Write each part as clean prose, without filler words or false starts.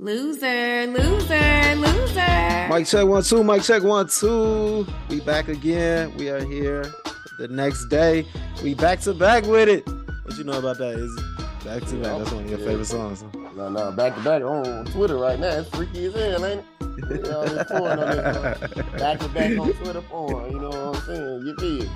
Loser. Mic check 1, 2. We back again. We are here the next day. We back to back with it. What you know about that is back to back. That's one of your favorite songs. No, back to back on Twitter right now. It's freaky as hell, ain't it? Back to back on Twitter porn. You know what I'm saying? You feel?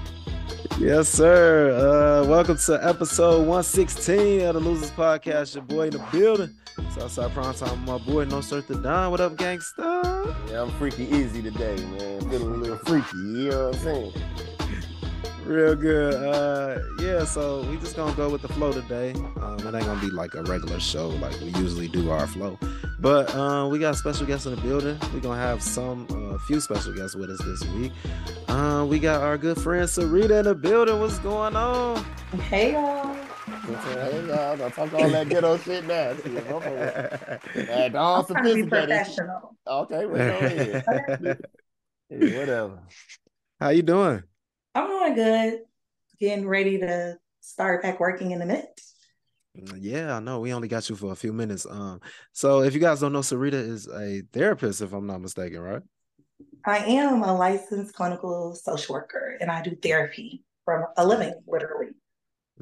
Yes, sir. Welcome to episode 116 of the Losers Podcast. Your boy in the building. Southside Primetime, my boy, No Sir the Don. What up, gangsta? Yeah, I'm freaky easy today, man. Feeling a little freaky. You know what I'm saying? Real good. So we just gonna go with the flow today. It ain't gonna be like a regular show like we usually do our flow. But we got special guests in the building. We're gonna have a few special guests with us this week. We got our good friend Syreeta in the building. What's going on? Hey y'all. Hey y'all. Don't talk all that ghetto shit now. That's all sophisticated. Okay, we're going here. Whatever. How you doing? I'm doing good. Getting ready to start back working in a minute. Yeah, I know. We only got you for a few minutes. So if you guys don't know, Syreeta is a therapist, if I'm not mistaken, right? I am a licensed clinical social worker, and I do therapy for a living, literally.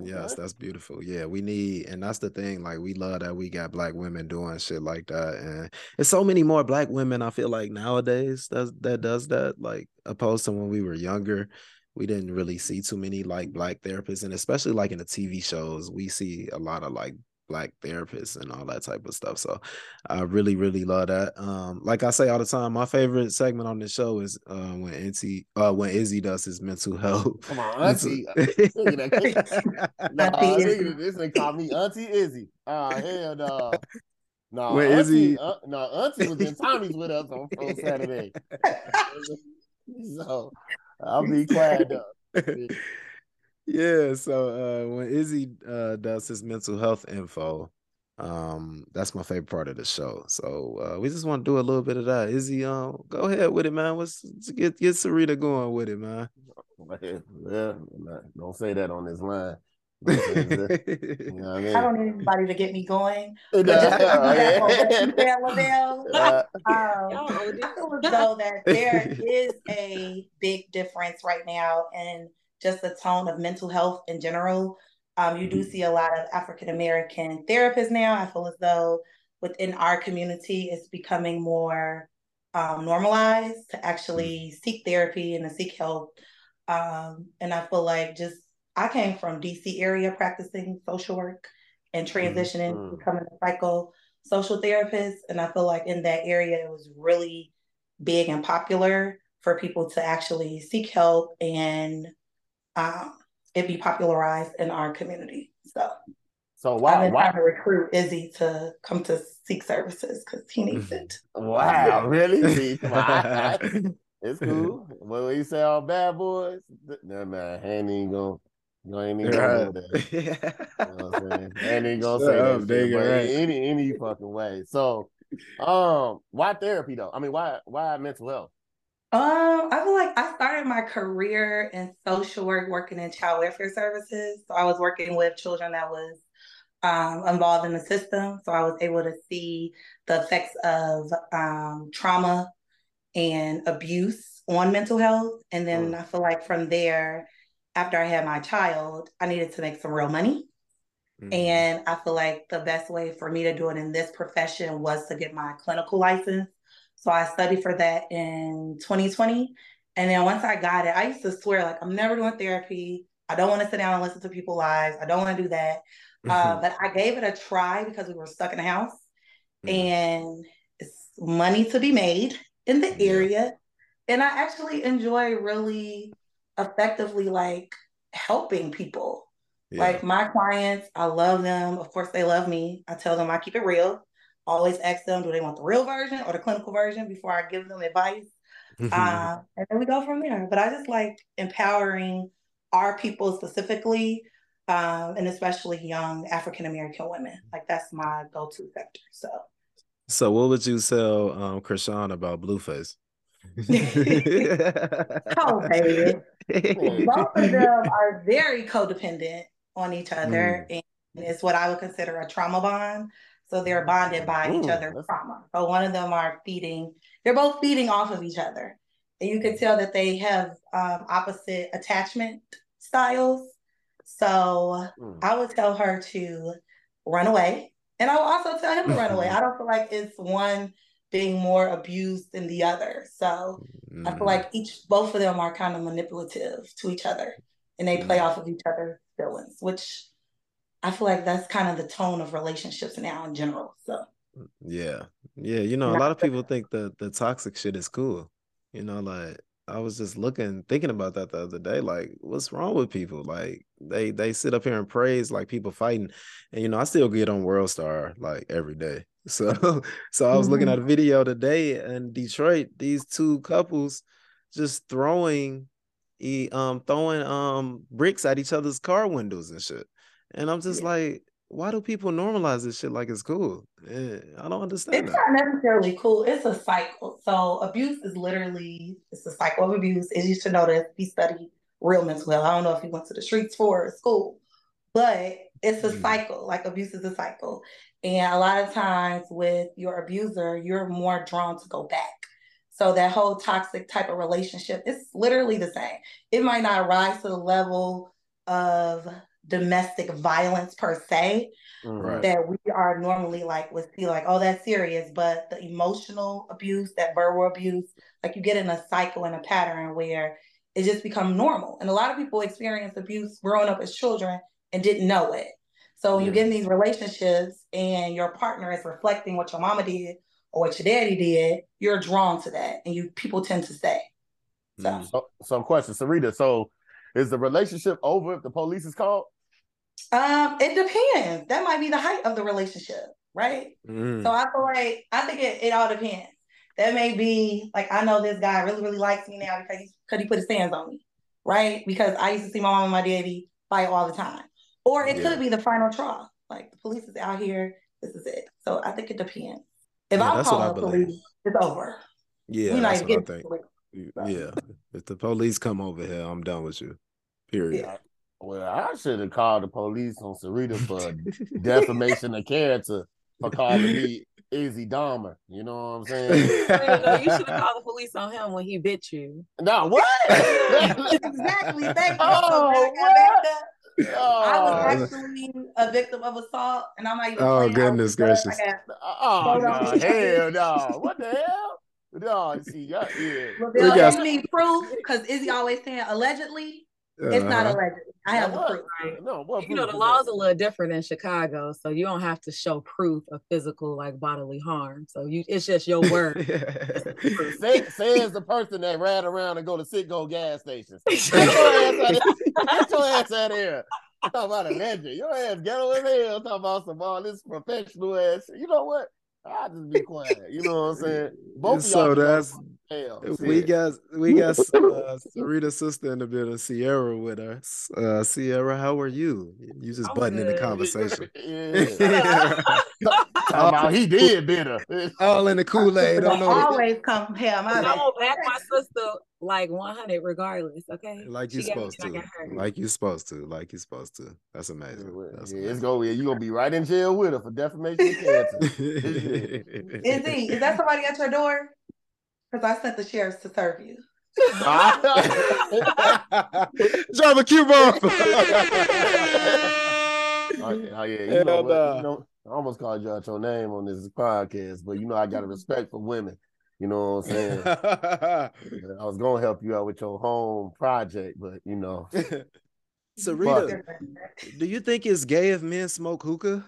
Yes, that's beautiful. Yeah, we need, and that's the thing, like, we love that we got Black women doing shit like that, and it's so many more Black women, I feel like, nowadays that does that, like, opposed to when we were younger. We didn't really see too many like Black therapists, and especially like in the TV shows, we see a lot of like Black therapists and all that type of stuff. So I really, really love that. Like I say all the time, my favorite segment on this show is when Izzy does his mental health. Come on, Auntie. This ain't called me Auntie Izzy. Oh, hell no. No, Auntie was in Tommy's with us on Saturday. So I'll be quiet though. Yeah, so when Izzy does his mental health info, that's my favorite part of the show. So we just want to do a little bit of that. Izzy, go ahead with it, man. Let's get Syreeta going with it, man. Yeah, don't say that on this line. You know what I mean? I don't need anybody to get me going. I feel as though that there is a big difference right now in just the tone of mental health in general. You do see a lot of African American therapists now. I feel as though within our community, it's becoming more normalized to actually seek therapy and to seek help. And I feel like I came from DC area practicing social work and transitioning to becoming a psychosocial therapist. And I feel like in that area, it was really big and popular for people to actually seek help, and it be popularized in our community. So wow, I've been trying to recruit Izzy to come to seek services because he needs it. Wow, really? Wow. It's cool. When you say all bad boys, no, Haney ain't gonna. No, I ain't even gonna do that. You know what I'm saying? I ain't even gonna say that any fucking way. So, why therapy though? I mean, why mental health? I feel like I started my career in social work working in child welfare services. So I was working with children that was involved in the system. So I was able to see the effects of trauma and abuse on mental health. And then I feel like from there, after I had my child, I needed to make some real money. And I feel like the best way for me to do it in this profession was to get my clinical license. So I studied for that in 2020. And then once I got it, I used to swear, like, I'm never doing therapy. I don't want to sit down and listen to people's lives. I don't want to do that. But I gave it a try because we were stuck in the house. And it's money to be made in the area. And I actually enjoy really effectively like helping people. Like my clients, I love them. Of course they love me. I tell them I keep it real. I always ask them, do they want the real version or the clinical version before I give them advice? And then we go from there. But I just like empowering our people specifically, and especially young African American women. Like that's my go-to sector. So what would you tell Krishan about Blueface? Baby. Both of them are very codependent on each other, and it's what I would consider a trauma bond. So they're bonded by each other's trauma. So one of them are feeding, they're both feeding off of each other. And you can tell that they have opposite attachment styles. So I would tell her to run away. And I will also tell him to run away. I don't feel like it's one being more abused than the other. So I feel like both of them are kind of manipulative to each other. And they play off of each other's feelings, which I feel like that's kind of the tone of relationships now in general. So yeah, you know, a lot of people think the toxic shit is cool. You know, like I was just thinking about that the other day. Like, what's wrong with people? Like they sit up here and praise like people fighting, and you know, I still get on World Star like every day. So I was looking at a video today in Detroit. These two couples just throwing bricks at each other's car windows and shit. And I'm just like, why do people normalize this shit like it's cool? I don't understand. It's not necessarily cool. It's a cycle. So abuse is literally, it's a cycle of abuse. As you should know that we study real mental health. I don't know if you went to the streets for school, but it's a cycle. Like abuse is a cycle. And a lot of times with your abuser, you're more drawn to go back. So that whole toxic type of relationship, it's literally the same. It might not rise to the level of domestic violence per se, that we are normally would see oh, that's serious, but the emotional abuse, that verbal abuse, like you get in a cycle and a pattern where it just becomes normal. And a lot of people experience abuse growing up as children and didn't know it. So you get in these relationships and your partner is reflecting what your mama did or what your daddy did, you're drawn to that and people tend to stay. So question, Syreeta, so is the relationship over if the police is called? It depends. That might be the height of the relationship, right? So I feel like, I think it all depends. That may be, like, I know this guy really, really likes me now because he put his hands on me, right? Because I used to see my mom and my daddy fight all the time. Or it could be the final straw. Like, the police is out here, this is it. So I think it depends. If I call the police, it's over. Yeah, you know, that's what I think. Yeah, if the police come over here, I'm done with you. Period. Yeah. Well, I should have called the police on Syreeta for defamation of character for calling me Izzy Dahmer. You know what I'm saying? No, you should have called the police on him when he bit you. No, what? Exactly. Thank you. Oh, I was actually a victim of assault, and I'm like, oh goodness gracious! Hell no! What the hell? No, see, y'all need proof because Izzy always saying allegedly. It's not allegedly. I have the proof. Right? No, you know the law's a little different in Chicago, so you don't have to show proof of physical bodily harm. So it's just your word. Says the person that ran around and go to Citgo gas stations. Get your ass out of here. Talk about a legend. Your ass ghetto in hell. Talk about all this professional ass. You know what? I just be quiet. You know what I'm saying? Both so of y'all that's hell, we got Syreeta's sister in the building, Sierra, with us. Sierra, how are you? You just butting in the conversation. He did bitter. All in the Kool-Aid. Don't know. Always come here. I'm gonna back my sister 100 regardless. Okay. Like you're supposed to. That's amazing. That's amazing. It's going. You gonna be right in jail with her for defamation of character. Is that somebody at your door? Because I sent the sheriffs to serve you. Drop a cue ball. Oh, yeah. You know what? You know, I almost called you out your name on this podcast, but you know I got a respect for women. You know what I'm saying? I was going to help you out with your home project, but you know. Syreeta, do you think it's gay if men smoke hookah?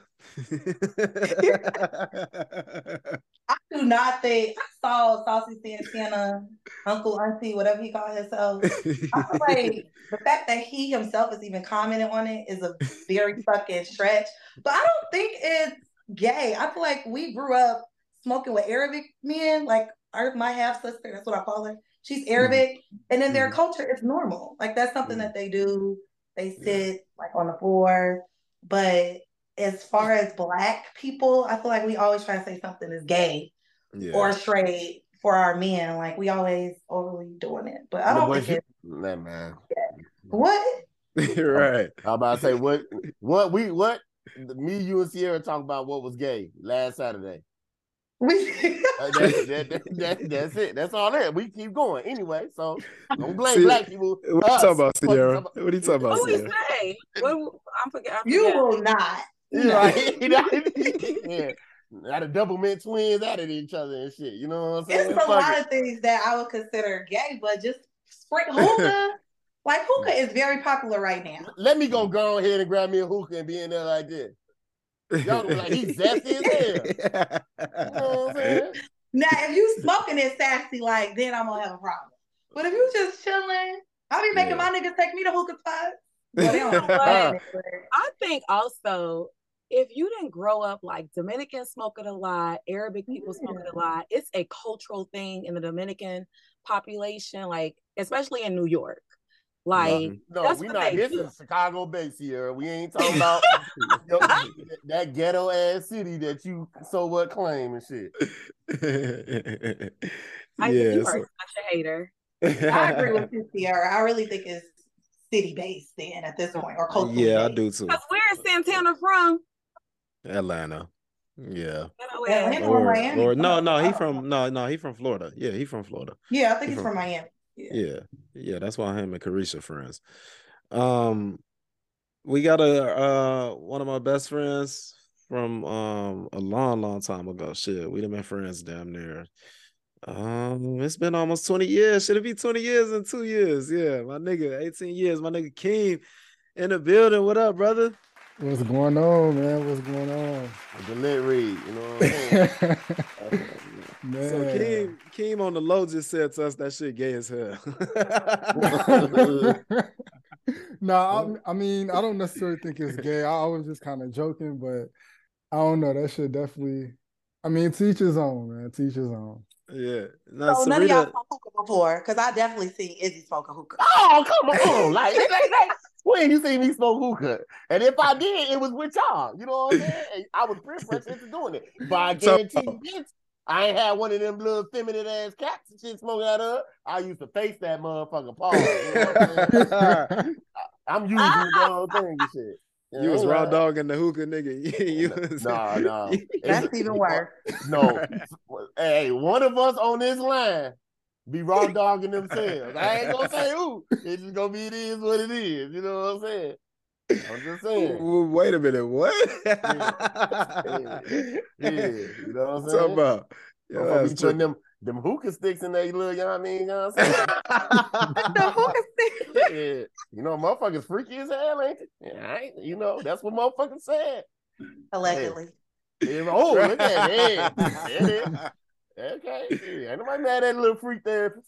I do not think. I saw Saucy Santana, Uncle Auntie, whatever he called himself. I feel like the fact that he himself is even commenting on it is a very fucking stretch. But I don't think it's gay. I feel like we grew up smoking with Arabic men, like my half-sister, that's what I call her. She's Arabic. And in their culture, it's normal. Like that's something that they do. They sit on the floor. But as far as Black people, I feel like we always try to say something is gay or straight for our men. Like we always overly doing it, but I don't think it's that, man. Yeah. What? You're right. I'm about to say what? What we what? me, you, and Sierra talked about what was gay last Saturday. That's it. That's all that. We keep going anyway. So don't blame black people. What are you talking about, Sierra? What are you talking about? What we say? I forget. You will not. Right? Yeah. Out of double mint twins out of each other and shit. You know what I'm saying? It's a lot of things that I would consider gay, but just hookah. Like hookah is very popular right now. Let me go ahead and grab me a hookah and be in there like this. Y'all be like, he's sassy as hell. You know what I'm saying? Now, if you smoking it sassy, like, then I'm gonna have a problem. But if you just chilling, I'll be making my niggas take me to hookah spots. Well, I think also, if you didn't grow up like Dominicans smoke it a lot, Arabic people smoke it a lot, it's a cultural thing in the Dominican population, like, especially in New York. Like, no, we're not. This is Chicago based here. We ain't talking about that ghetto ass city that you so what claim and shit. I think you are such a hater. I agree with you, Sierra. I really think it's city based then at this point, or coastal. Yeah, I do too. Because where is Santana from? Atlanta. Yeah. Atlanta or Miami? Or, he's from Florida. Yeah, he's from Florida. Yeah, I think he's from Miami. Yeah, that's why him and Carisha are friends. We got one of my best friends from a long time ago. Shit, we done been friends damn near. It's been almost 20 years. Should it be 20 years in 2 years? Yeah, my nigga, 18 years. My nigga Keem in the building. What up, brother? What's going on, man? What's going on? The lit read, you know what I'm saying? Man. So Keem on the low just said to us that shit gay as hell. No, I mean, I don't necessarily think it's gay. I was just kind of joking, but I don't know. That shit definitely, I mean, teach his own, man. Teach his own. Yeah. Now, so Syreeta, none of y'all smoked hookah before, because I definitely seen Izzy smoke a hookah. Oh, come on. Like when you see me smoke hookah, and if I did, it was with y'all. You know what I'm saying? I was pretty much into doing it, but I guarantee you, I ain't had one of them little feminine ass cats and shit smoking out of her. I used to face that motherfucker paw. You know what I'm, using the whole thing and shit. You was raw dogging the hookah, nigga. No. That's even worse. No. Hey, one of us on this line be raw dogging themselves. I ain't gonna say who. It's just gonna be it is what it is. You know what I'm saying? I'm just saying. Wait a minute, what? Yeah. You know what I'm saying? Talking about. I'm gonna be putting them hookah sticks in that little, you know what I mean? You know what I'm saying? The hookah sticks. Yeah. You know, motherfuckers freaky as hell, ain't it? Yeah, you know, that's what motherfuckers said. Allegedly. Yeah. Oh, look at that. Yeah. Okay. Yeah. Ain't nobody mad at that little freak therapist.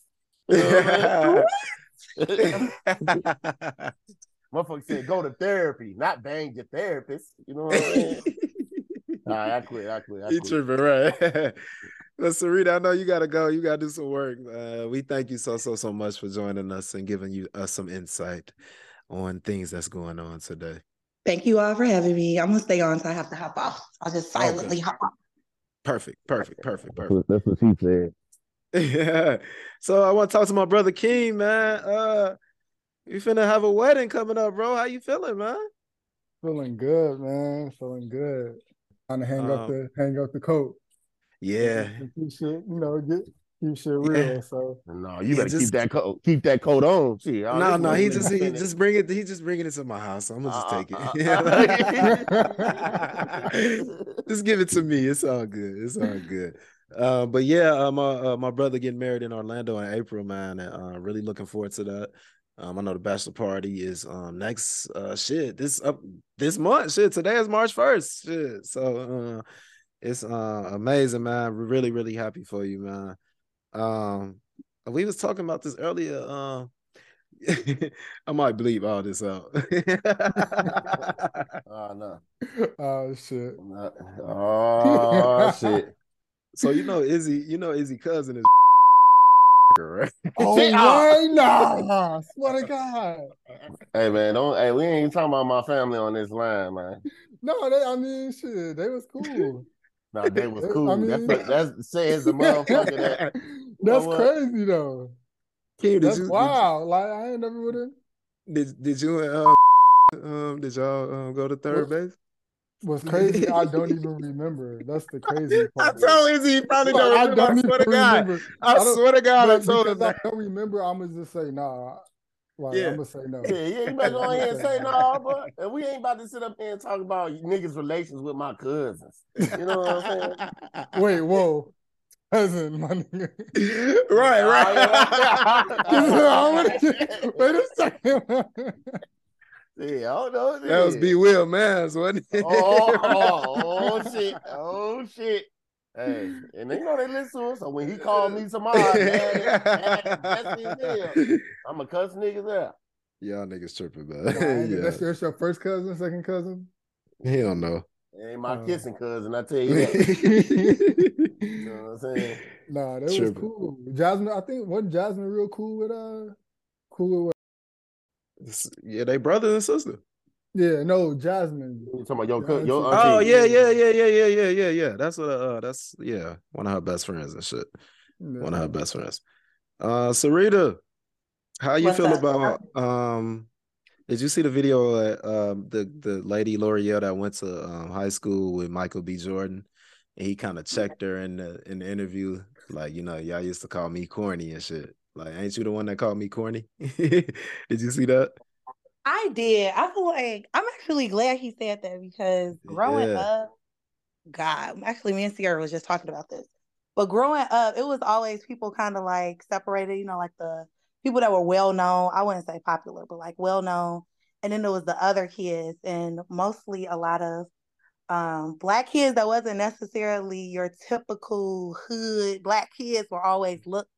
You know what I mean? Motherfucker said, go to therapy, not bang your therapist. You know what I mean? All right, I quit. You tripping, right? Well, Syreeta, I know you got to go. You got to do some work. We thank you so much for joining us and giving us some insight on things that's going on today. Thank you all for having me. I'm going to stay on, so I have to hop off. I'll just silently hop off. Perfect. That's what she said. Yeah. So I want to talk to my brother, Keem, man. You finna have a wedding coming up, bro. How you feeling, man? Feeling good, man. Feeling good. Trying to hang up the coat. Yeah. Keep shit, keep shit real. So no, you better keep that coat. Keep that coat on. Gee, no. He's just bringing it to my house. So I'm gonna just take it. Just give it to me. It's all good. But yeah, my brother getting married in Orlando in April, man. And really looking forward to that. I know the bachelor party is next. This month. Shit, today is March 1st. Shit, so it's amazing, man. We're really, really happy for you, man. We was talking about this earlier. I might bleep all this out. Oh no! Oh shit! Oh shit! So Izzy cousin is. Right? Oh, right now. Swear to God. Hey man, we ain't talking about my family on this line, man. No, they was cool. No, they was cool. I mean, that's says the motherfucker that. That's crazy though. That's wild. Like I ain't never would have. Did you and did y'all go to third base? What's crazy, I don't even remember. That's the crazy part. I told Izzy he probably don't remember. I swear to God, I told him that. I don't remember. I'm going to just say, nah. Like, yeah. I'm going to say no. Yeah, you better go ahead and say no, bro. And we ain't about to sit up here and talk about niggas' relations with my cousins. You know what I'm saying? Wait, whoa. Cousin, my nigga. Right. Wait a second. Yeah, I don't know. That was B. Will Mans, wasn't it? Oh, shit. Hey, and they know they listen to him, so when he called me tomorrow, man, I'm a cuss niggas out. Y'all niggas tripping, man. Yeah. That's your first cousin, second cousin? Hell no. It ain't my kissing cousin, I tell you that. You know what I'm saying? Nah, that tripping. Was cool. Jasmine, I think, wasn't Jasmine real cool with yeah, they brother and sister. Yeah, no, Jasmine. You talking about your auntie? Oh, yeah. That's what. That's yeah. One of her best friends and shit. Yeah. One of her best friends. Syreeta, how you feel about Did you see the video at the lady L'Oreal that went to high school with Michael B. Jordan, and he kind of checked her in the interview, like, you know, y'all used to call me corny and shit. Like, ain't you the one that called me corny? Did you see that? I did. I feel like I'm actually glad he said that because growing up, God, actually me and Sierra was just talking about this. But growing up, it was always people kind of like separated, you know, like the people that were well-known. I wouldn't say popular, but like well-known. And then there was the other kids and mostly a lot of Black kids that wasn't necessarily your typical hood. Black kids were always looked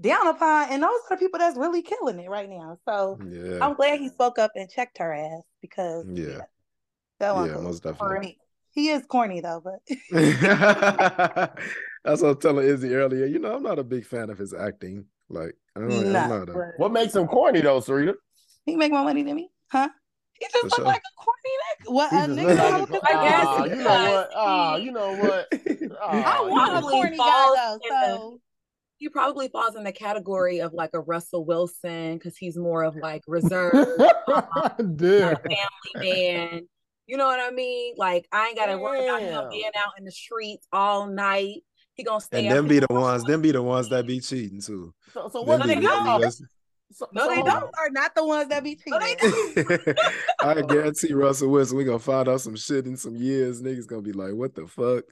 down upon, and those are the people that's really killing it right now. So yeah. I'm glad he spoke up and checked her ass because most definitely. Corny. He is corny though, but that's what I was telling Izzy earlier. You know, I'm not a big fan of his acting. Like, what makes him corny though, Syreeta? He make more money than me, huh? He just look like a corny nigga. What a nigga! You know what? I want a corny guy though, so. He probably falls in the category of like a Russell Wilson because he's more of like reserved, family man. You know what I mean? Like, I ain't got to worry about him being out in the streets all night. He gonna stay. And them be the ones that be cheating too. So what do they know? So they don't are not the ones that be cheating. No, I guarantee Russell Wilson, we gonna find out some shit in some years. Niggas gonna be like, what the fuck?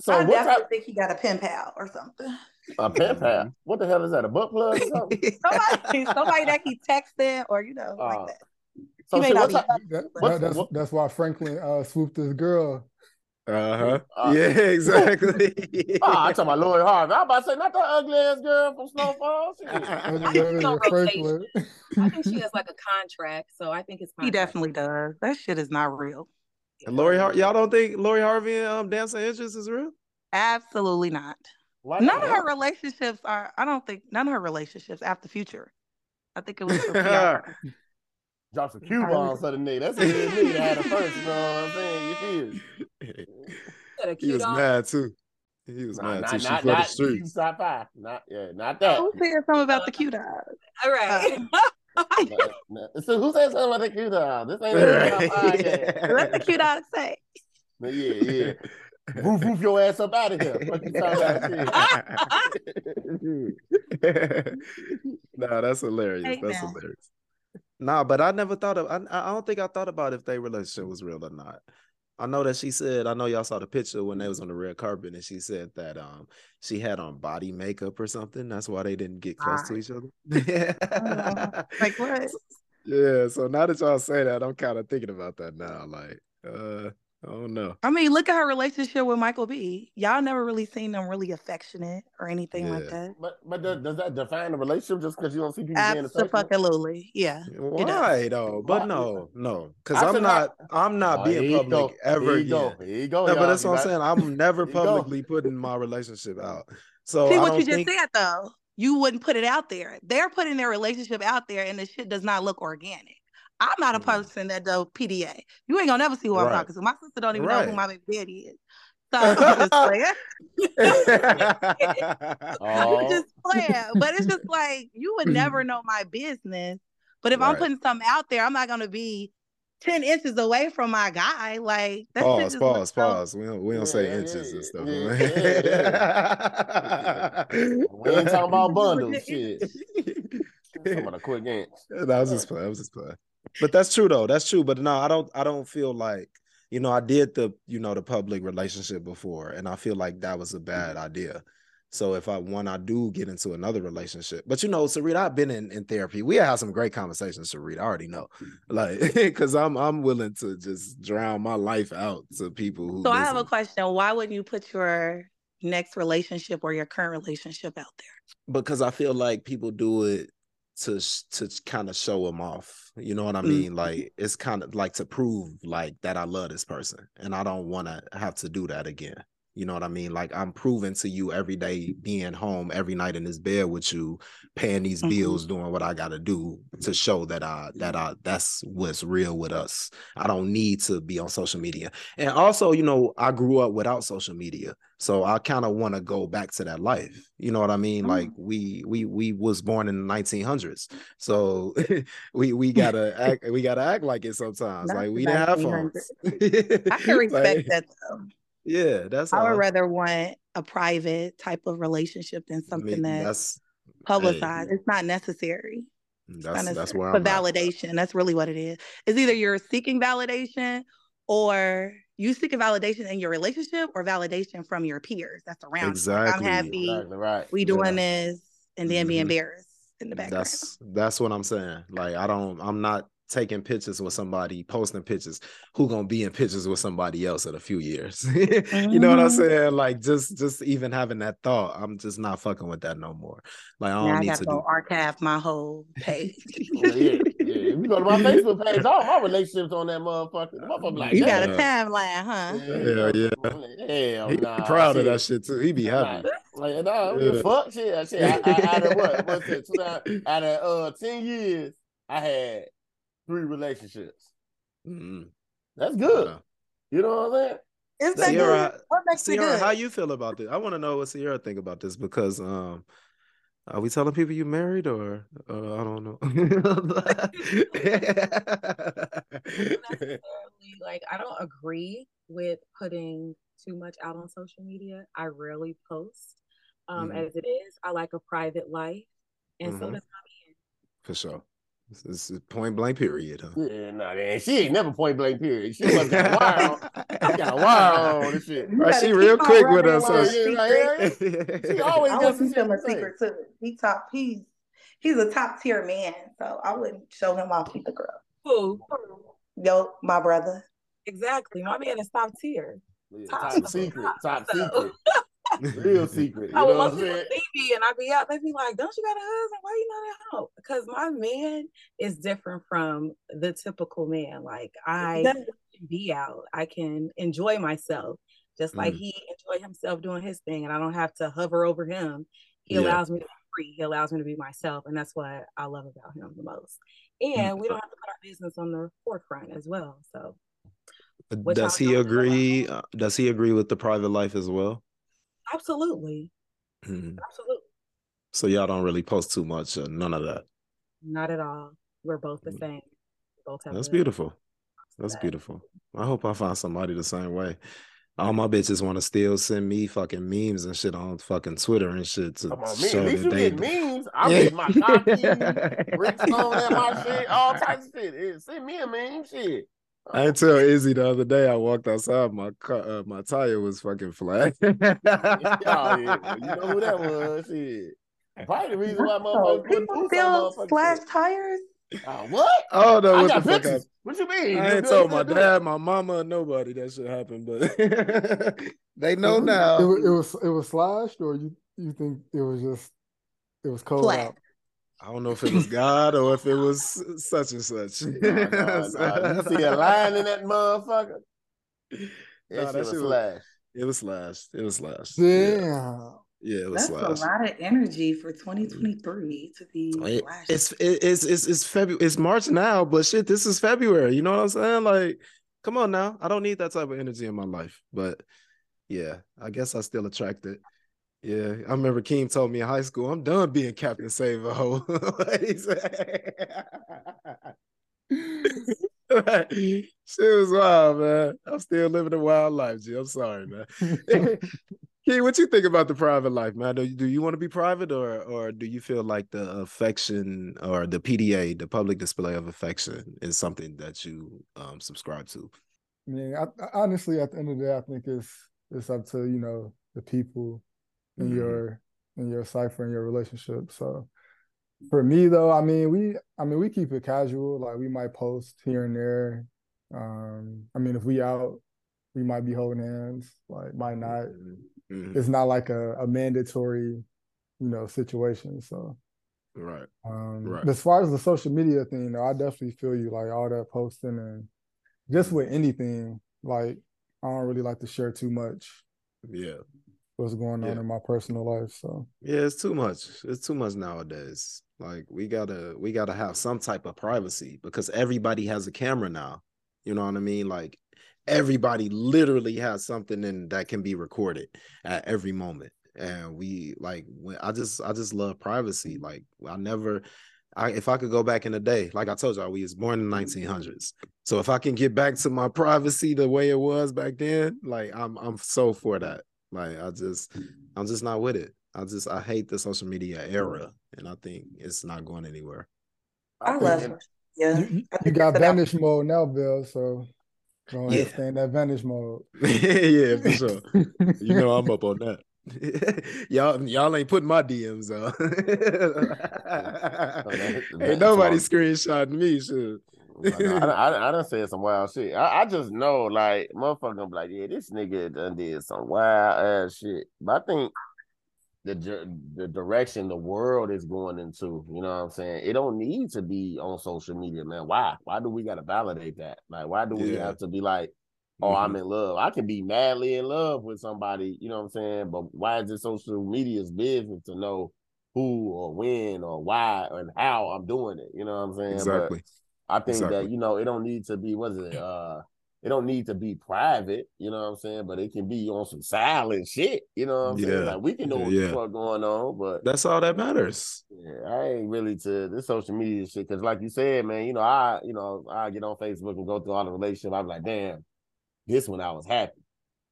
So I definitely think he got a pen pal or something. A pen pal? What the hell is that? A butt plug? Or something? somebody that he texting or you know like that. So shit, that's why Franklin swooped this girl. Yeah, exactly. I'm talking about Lori Harvey. I'm about to say not that ugly ass girl from Snowfall. I think she has like a contract, so I think it's. He definitely does. That shit is not real. And y'all don't think Lori Harvey and Dancing Interest is real? Absolutely not. Why none of her relationships are. I don't think none of her relationships after Future. I think it was for PR. Drops a cue ball on the nigga. That's a good nigga that had a first. You know what I'm saying? He was mad too. He was mad too. She flooded the streets. Not that. Who said something about the cute eyes? All right. So who said something about the cute dog? This ain't let the cute dog say. But yeah. Woof your ass up out of here. What you talking about? Nah, that's hilarious. Hilarious. Nah, but I never thought of. I don't think I thought about if their relationship was real or not. I know that she said. I know y'all saw the picture when they was on the red carpet, and she said that she had on body makeup or something. That's why they didn't get close to each other. Like what? Yeah. So now that y'all say that, I'm kind of thinking about that now. Like, I don't know. I mean, look at her relationship with Michael B. Y'all never really seen them really affectionate or anything like that. But does that define the relationship just because you don't see people being affectionate? Absolutely. Yeah. Why though? But no. Because I'm not being public ever again. Here you go. No, but that's what I'm saying. I'm never publicly putting my relationship out. So see what you just said though. You wouldn't put it out there. They're putting their relationship out there, and the shit does not look organic. I'm not a person that does PDA. You ain't gonna never see who I'm talking to. My sister don't even know who my baby daddy is. So I'm just playing. I'm just playing. But it's just like, you would never know my business. But if I'm putting something out there, I'm not gonna be 10 inches away from my guy. Like, that's pause. We don't say inches and stuff. We ain't talking about bundles. Shit. Talking about a quick inch. That was just play. But that's true though. That's true. But no, I don't feel like, you know, I did the public relationship before, and I feel like that was a bad idea. So if I do get into another relationship. But, you know, Syreeta, I've been in therapy. We have some great conversations, Syreeta. I already know. Like, because I'm willing to just drown my life out to people who... So listen. I have a question. Why wouldn't you put your next relationship or your current relationship out there? Because I feel like people do it to kind of show them off. You know what I mean? Like, it's kind of like to prove, like, that I love this person. And I don't want to have to do that again. You know what I mean? Like, I'm proving to you every day, being home every night in this bed with you, paying these bills, doing what I got to do to show that that's what's real with us. I don't need to be on social media. And also, you know, I grew up without social media. So I kind of want to go back to that life. You know what I mean? Like, we was born in the 1900s. So we gotta act like it sometimes. Like, we didn't have phones. I can respect like, that though. Yeah, that's. I would rather want a private type of relationship than something that's publicized. Hey, it's not necessary. That's where I'm at. Validation. That's really what it is. It's either you're seeking validation, or you seek a validation in your relationship, or validation from your peers that's around. Exactly. You. Like, I'm happy. Exactly right. We doing this, and then be embarrassed in the background. That's what I'm saying. Like, I'm not taking pictures with somebody, posting pictures, who gonna be in pictures with somebody else in a few years. You know what I'm saying? Like, just even having that thought, I'm just not fucking with that no more. Like, I gotta archive my whole page. Well, yeah. If you go to my Facebook page, all my relationships on that motherfucker like, you got a timeline, huh? Yeah. Hell, he'd be proud of that shit too. He'd be happy. Like, fuck shit. Out of what? What's it? Out of 10 years, I had 3 relationships. That's good. You know what I'm saying? It's Sierra, what makes Sierra, it good? How you feel about this? I want to know what Sierra think about this, because are we telling people you married, or I don't know? Like, I don't agree with putting too much out on social media. I rarely post as it is. I like a private life, and so does my man. For sure. This is point blank period, huh? Yeah, no, man. She ain't never point blank period. She must got a wire on. She got a wire on and shit. Right, she real quick with us. She always gives him a secret too. He's a top tier man, so I wouldn't show him off with the girl. Who? Yo, my brother. Exactly. My man is top tier. Yeah, top secret. Real secret. I would love to see me, and I'd be out. They'd be like, "Don't you got a husband? Why you not at home?" Because my man is different from the typical man. Like, I can be out. I can enjoy myself, just like he enjoy himself doing his thing, and I don't have to hover over him. He allows me to be free. He allows me to be myself, and that's what I love about him the most. And we don't have to put our business on the forefront as well. So, does he agree? Does he agree with the private life as well? Absolutely. Absolutely. So y'all don't really post too much, none of that? Not at all. We're both the same. We both have That's beautiful. That's beautiful. I hope I find somebody the same way. All my bitches want to still send me fucking memes and shit on fucking Twitter and shit. To Come on, show at least you get memes. I read my copy, Rickstone and my shit, all types of shit. Send me a meme, shit. I tell Izzy the other day, I walked outside, my car, my tire was fucking flat. Oh, yeah. You know who that was? Shit. Probably the reason why motherfuckers people still flash tires. What? Oh no! What the fuck? What you mean? I ain't told my dad, my mama, nobody that shit happened, but they know now. It was slashed, or you think it was just cold out? I don't know if it was God or if it was such and such. No. You see a line in that motherfucker? Yeah, that was slashed. It was slashed. Damn. Yeah, it was slashed. That's a lot of energy for 2023 to be slashed. It's February. It's March now, but shit, this is February. You know what I'm saying? Like, come on now. I don't need that type of energy in my life. But yeah, I guess I still attract it. Yeah, I remember Keem told me in high school, "I'm done being Captain Save-A-Ho." Right. Shit was wild, man. I'm still living a wild life, G. I'm sorry, man. Key, what you think about the private life, man? Do you want to be private, or do you feel like the affection or the PDA, the public display of affection, is something that you subscribe to? I mean, honestly, at the end of the day, I think it's up to, you know, the people in your cipher and your relationship. So for me though, I mean we keep it casual. Like, we might post here and there. I mean, if we out, we might be holding hands, like, might not. Mm-hmm. It's not like a mandatory, you know, situation. So right. As far as the social media thing though, I definitely feel you, like, all that posting and just with anything, like, I don't really like to share too much. Yeah. What's going on in my personal life. So yeah, it's too much. It's too much nowadays. Like, we gotta have some type of privacy, because everybody has a camera now. You know what I mean? Like, everybody literally has something in that can be recorded at every moment. And we, like, I just love privacy. Like, if I could go back in the day, like I told y'all, we was born in the 1900s. So if I can get back to my privacy the way it was back then, like, I'm so for that. Like, I'm just not with it. I hate the social media era, and I think it's not going anywhere. I love it. Yeah. You got vanish mode now, Bill, so don't understand that vanish mode. Yeah, for sure. You know I'm up on that. y'all ain't putting my DMs up. Ain't nobody screenshotting me, shit. I done said some wild shit. I just know, like, motherfucker gonna be like, yeah, this nigga done did some wild ass shit. But I think the direction the world is going into, you know what I'm saying? It don't need to be on social media, man. Why? Why do we gotta validate that? Like, why do we have to be like, oh, I'm in love? I can be madly in love with somebody, you know what I'm saying? But why is it social media's business to know who or when or why and how I'm doing it? You know what I'm saying? Exactly. But I think that, you know, it don't need to be, it don't need to be private, you know what I'm saying? But it can be on some silent shit, you know what I'm saying? Like, we can know what the fuck going on, but... That's all that matters. Yeah, I ain't really to this social media shit, because like you said, man, I get on Facebook and go through all the relationship. I'm like, damn, this one I was happy.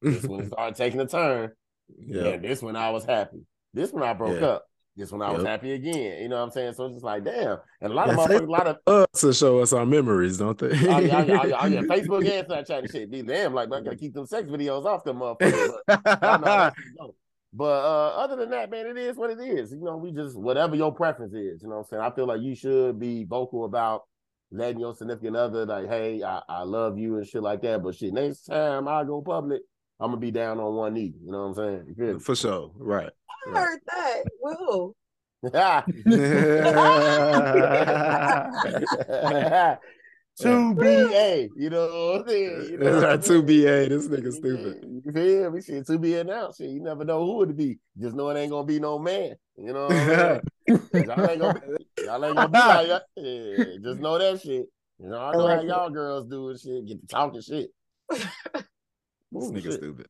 This one started taking a turn. Yeah, this one I was happy. This one I broke up. This one I was happy again. You know what I'm saying? So it's just like, damn. And a lot of to show us our memories, don't they? Yeah, Facebook and Snapchat and shit. Be damn, like, I gotta keep them sex videos off them motherfuckers. But other than that, man, it is what it is. You know, we just, whatever your preference is, you know what I'm saying? I feel like you should be vocal about letting your significant other, like, hey, I love you and shit like that. But shit, next time I go public, I'm gonna be down on one knee. You know what I'm saying? For sure. Right. I heard that. Whoa. To BA, you know what I'm saying? That's right, to BA. This nigga stupid. You feel me? Shit, to BA now. Shit, you never know who it be. Just know it ain't gonna be no man. You know what I'm saying? Y'all ain't gonna be like that. Yeah, just know that shit. You know, I know how y'all girls do and shit. Get to talking shit. This nigga stupid.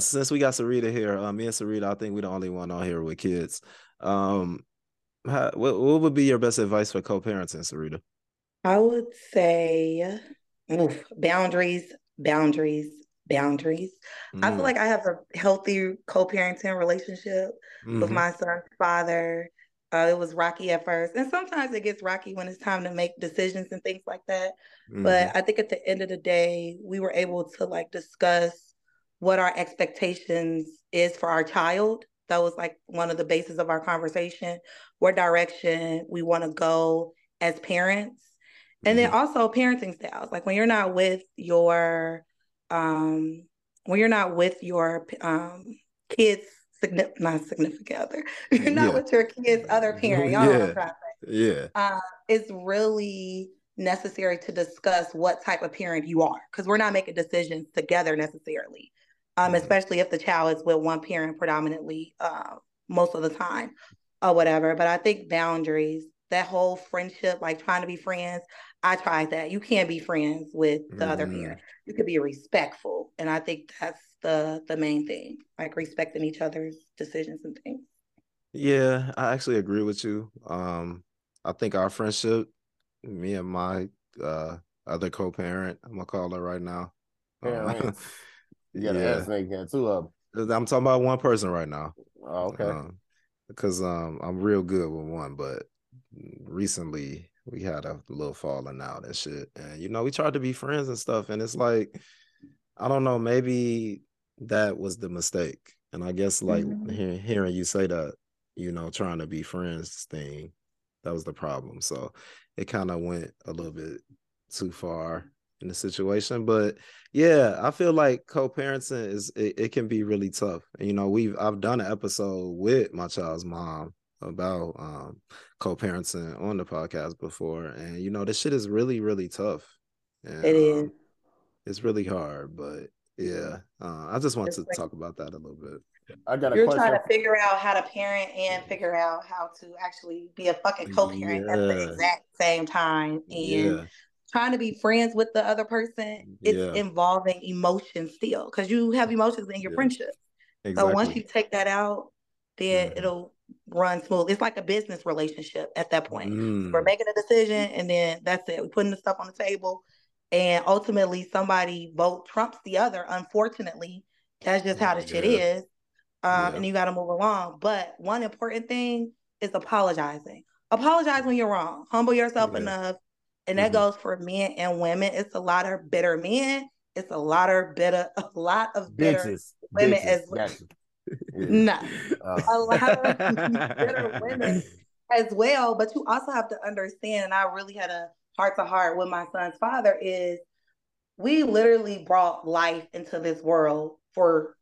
Since we got Syreeta here, me and Syreeta, I think we're the only one on here with kids. What would be your best advice for co-parenting, Syreeta? I would say boundaries. I feel like I have a healthy co-parenting relationship with my son's father. It was rocky at first, and sometimes it gets rocky when it's time to make decisions and things like that. But I think at the end of the day, we were able to, like, discuss what our expectations is for our child. That was, like, one of the bases of our conversation, what direction we want to go as parents. And then also parenting styles. Like, when you're not with your kids, not significant other, you're not with your kids' other parent, y'all know the process. It's really necessary to discuss what type of parent you are, because we're not making decisions together necessarily, especially if the child is with one parent predominantly most of the time or whatever. But I think boundaries, that whole friendship, like trying to be friends, I tried that. You can't be friends with the other parent. You could be respectful, and I think that's the main thing, like respecting each other's decisions and things. Yeah, I actually agree with you. I think our friendship, me and my other co-parent. I'm gonna call her right now. You got an ass nigga and two of them. I'm talking about one person right now. Oh, okay. Because I'm real good with one, but recently we had a little falling out and shit. And you know, we tried to be friends and stuff, and it's like, I don't know, maybe that was the mistake. And I guess like hearing you say that, you know, trying to be friends thing, that was the problem. So it kind of went a little bit too far in the situation. But yeah, I feel like co-parenting is it can be really tough. And, you know, I've done an episode with my child's mom about co-parenting on the podcast before. And, you know, this shit is really, really tough. And, it is. It's really hard, but yeah, I just want to talk about that a little bit. I got a question. You're trying to figure out how to parent and figure out how to actually be a fucking co-parent at the exact same time, and trying to be friends with the other person. It's involving emotions still, because you have emotions in your friendship. Exactly. So once you take that out, then it'll run smooth. It's like a business relationship at that point. So we're making a decision, and then that's it. We're putting the stuff on the table. And ultimately, somebody vote trumps the other. Unfortunately, that's just how the shit is. And you got to move along. But one important thing is apologizing. Apologize when you're wrong. Humble yourself enough. And that goes for men and women. It's a lot of bitter men. It's a lot of bitter bitches. Women bitches. As well. A lot of bitter women as well. But you also have to understand, and I really had a heart to heart with my son's father, is we literally brought life into this world for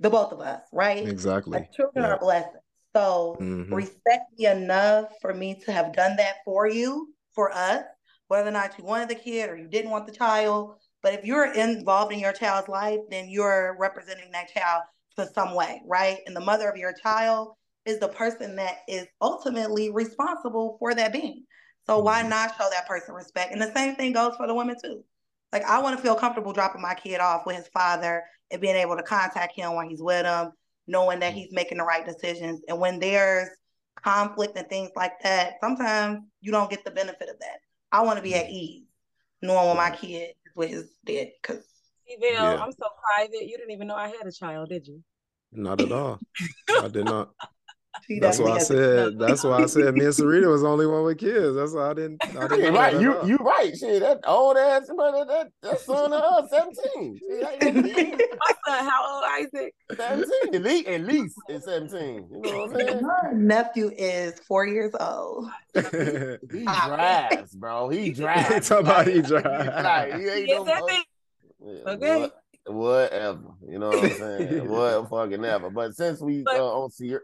the both of us, right? Exactly. Like, children are blessings. So respect me enough for me to have done that for you, for us, whether or not you wanted the kid or you didn't want the child. But if you're involved in your child's life, then you're representing that child in some way, right? And the mother of your child is the person that is ultimately responsible for that being. So why not show that person respect? And the same thing goes for the women too. Like, I want to feel comfortable dropping my kid off with his father and being able to contact him when he's with him, knowing that he's making the right decisions. And when there's conflict and things like that, sometimes you don't get the benefit of that. I want to be at ease knowing when my kid is with his dad. Because I'm so private. You didn't even know I had a child, did you? Not at all. I did not. That's why I said me and Syreeta was the only one with kids. That's why I didn't right. You right. Shit, that old ass brother, that son of us, 17. My son, how old Isaac? 17. At least is 17. You know what I'm saying? My nephew is 4 years old. He drives, bro. He drives. Somebody drives. Like, you ain't okay. Whatever, you know what I'm saying? What fucking ever. But since we on Sierra,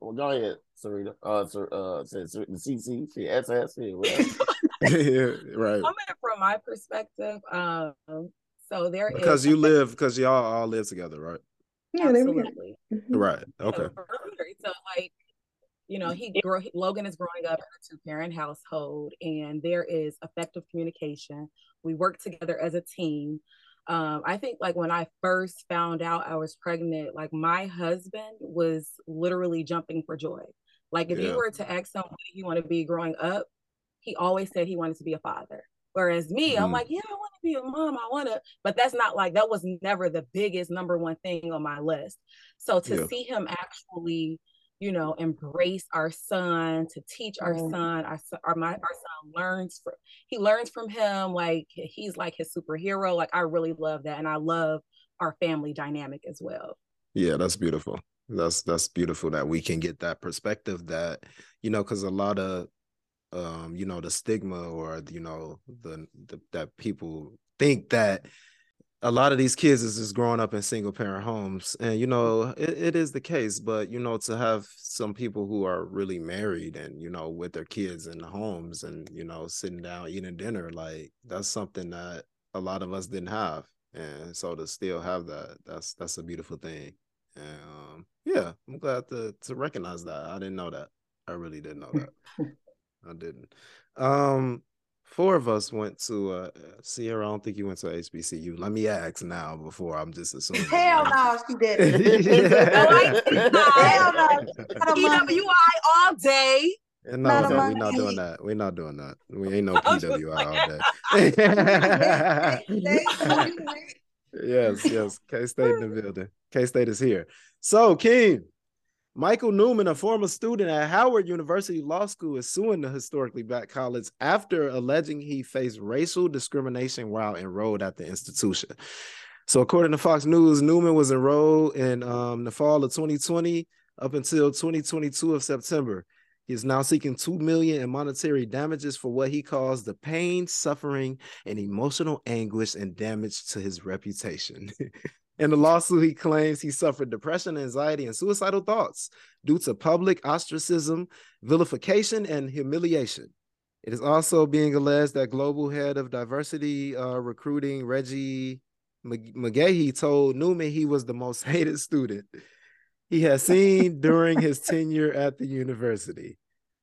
well, go ahead, Syreeta. Since the CC, she SS here, right? Coming from my perspective, so there because you live, because y'all all live together, right? Yeah, absolutely. Right. Okay. So like, you know, Logan is growing up in a two-parent household, and there is effective communication. We work together as a team. I think like when I first found out I was pregnant, like my husband was literally jumping for joy. Like if you were to ask someone you want to be growing up, he always said he wanted to be a father. Whereas me, I'm like, yeah, I want to be a mom. But that's not like, that was never the biggest number one thing on my list. So to see him actually, you know, embrace our son, to teach our son. Our son learns from him. Like he's like his superhero. Like I really love that, and I love our family dynamic as well. Yeah, that's beautiful. That's beautiful that we can get that perspective. That, you know, because a lot of you know, the stigma, or you know, the that people think that a lot of these kids is just growing up in single parent homes. And, you know, it is the case, but, you know, to have some people who are really married and, you know, with their kids in the homes and, you know, sitting down, eating dinner, like that's something that a lot of us didn't have. And so to still have that, that's a beautiful thing. And yeah, I'm glad to recognize that. I didn't know that. I really didn't know that. I didn't. Four of us went to Sierra. I don't think you went to HBCU. Let me ask now before I'm just assuming. Hell no, she didn't. Hell no. PWI all day. No, we're not doing that. We're not doing that. We ain't no PWI all day. Yes. K-State in the building. K-State is here. So, Keem, Michael Newman, a former student at Howard University Law School, is suing the historically black college after alleging he faced racial discrimination while enrolled at the institution. So according to Fox News, Newman was enrolled in the fall of 2020 up until 2022 of September. He is now seeking $2 million in monetary damages for what he calls the pain, suffering, and emotional anguish and damage to his reputation. In the lawsuit, he claims he suffered depression, anxiety, and suicidal thoughts due to public ostracism, vilification, and humiliation. It is also being alleged that global head of diversity recruiting Reggie McGehee told Newman he was the most hated student he has seen during his tenure at the university.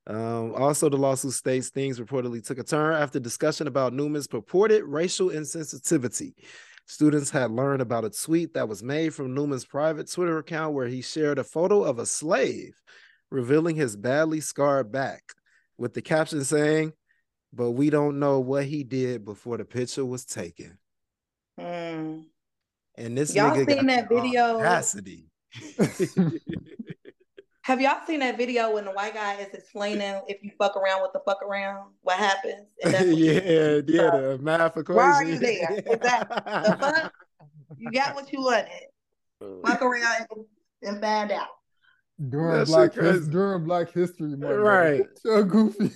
Also, the lawsuit states things reportedly took a turn after discussion about Newman's purported racial insensitivity. Students had learned about a tweet that was made from Newman's private Twitter account where he shared a photo of a slave revealing his badly scarred back with the caption saying, "But we don't know what he did before the picture was taken." Mm. And this y'all nigga seen that video audacity. Have y'all seen that video when the white guy is explaining if you fuck around with the fuck around, what happens? And that's what yeah, the math equation. Why are you there? Exactly. The fuck, you got what you wanted. Fuck around and find out. During Black History Month, right? So goofy,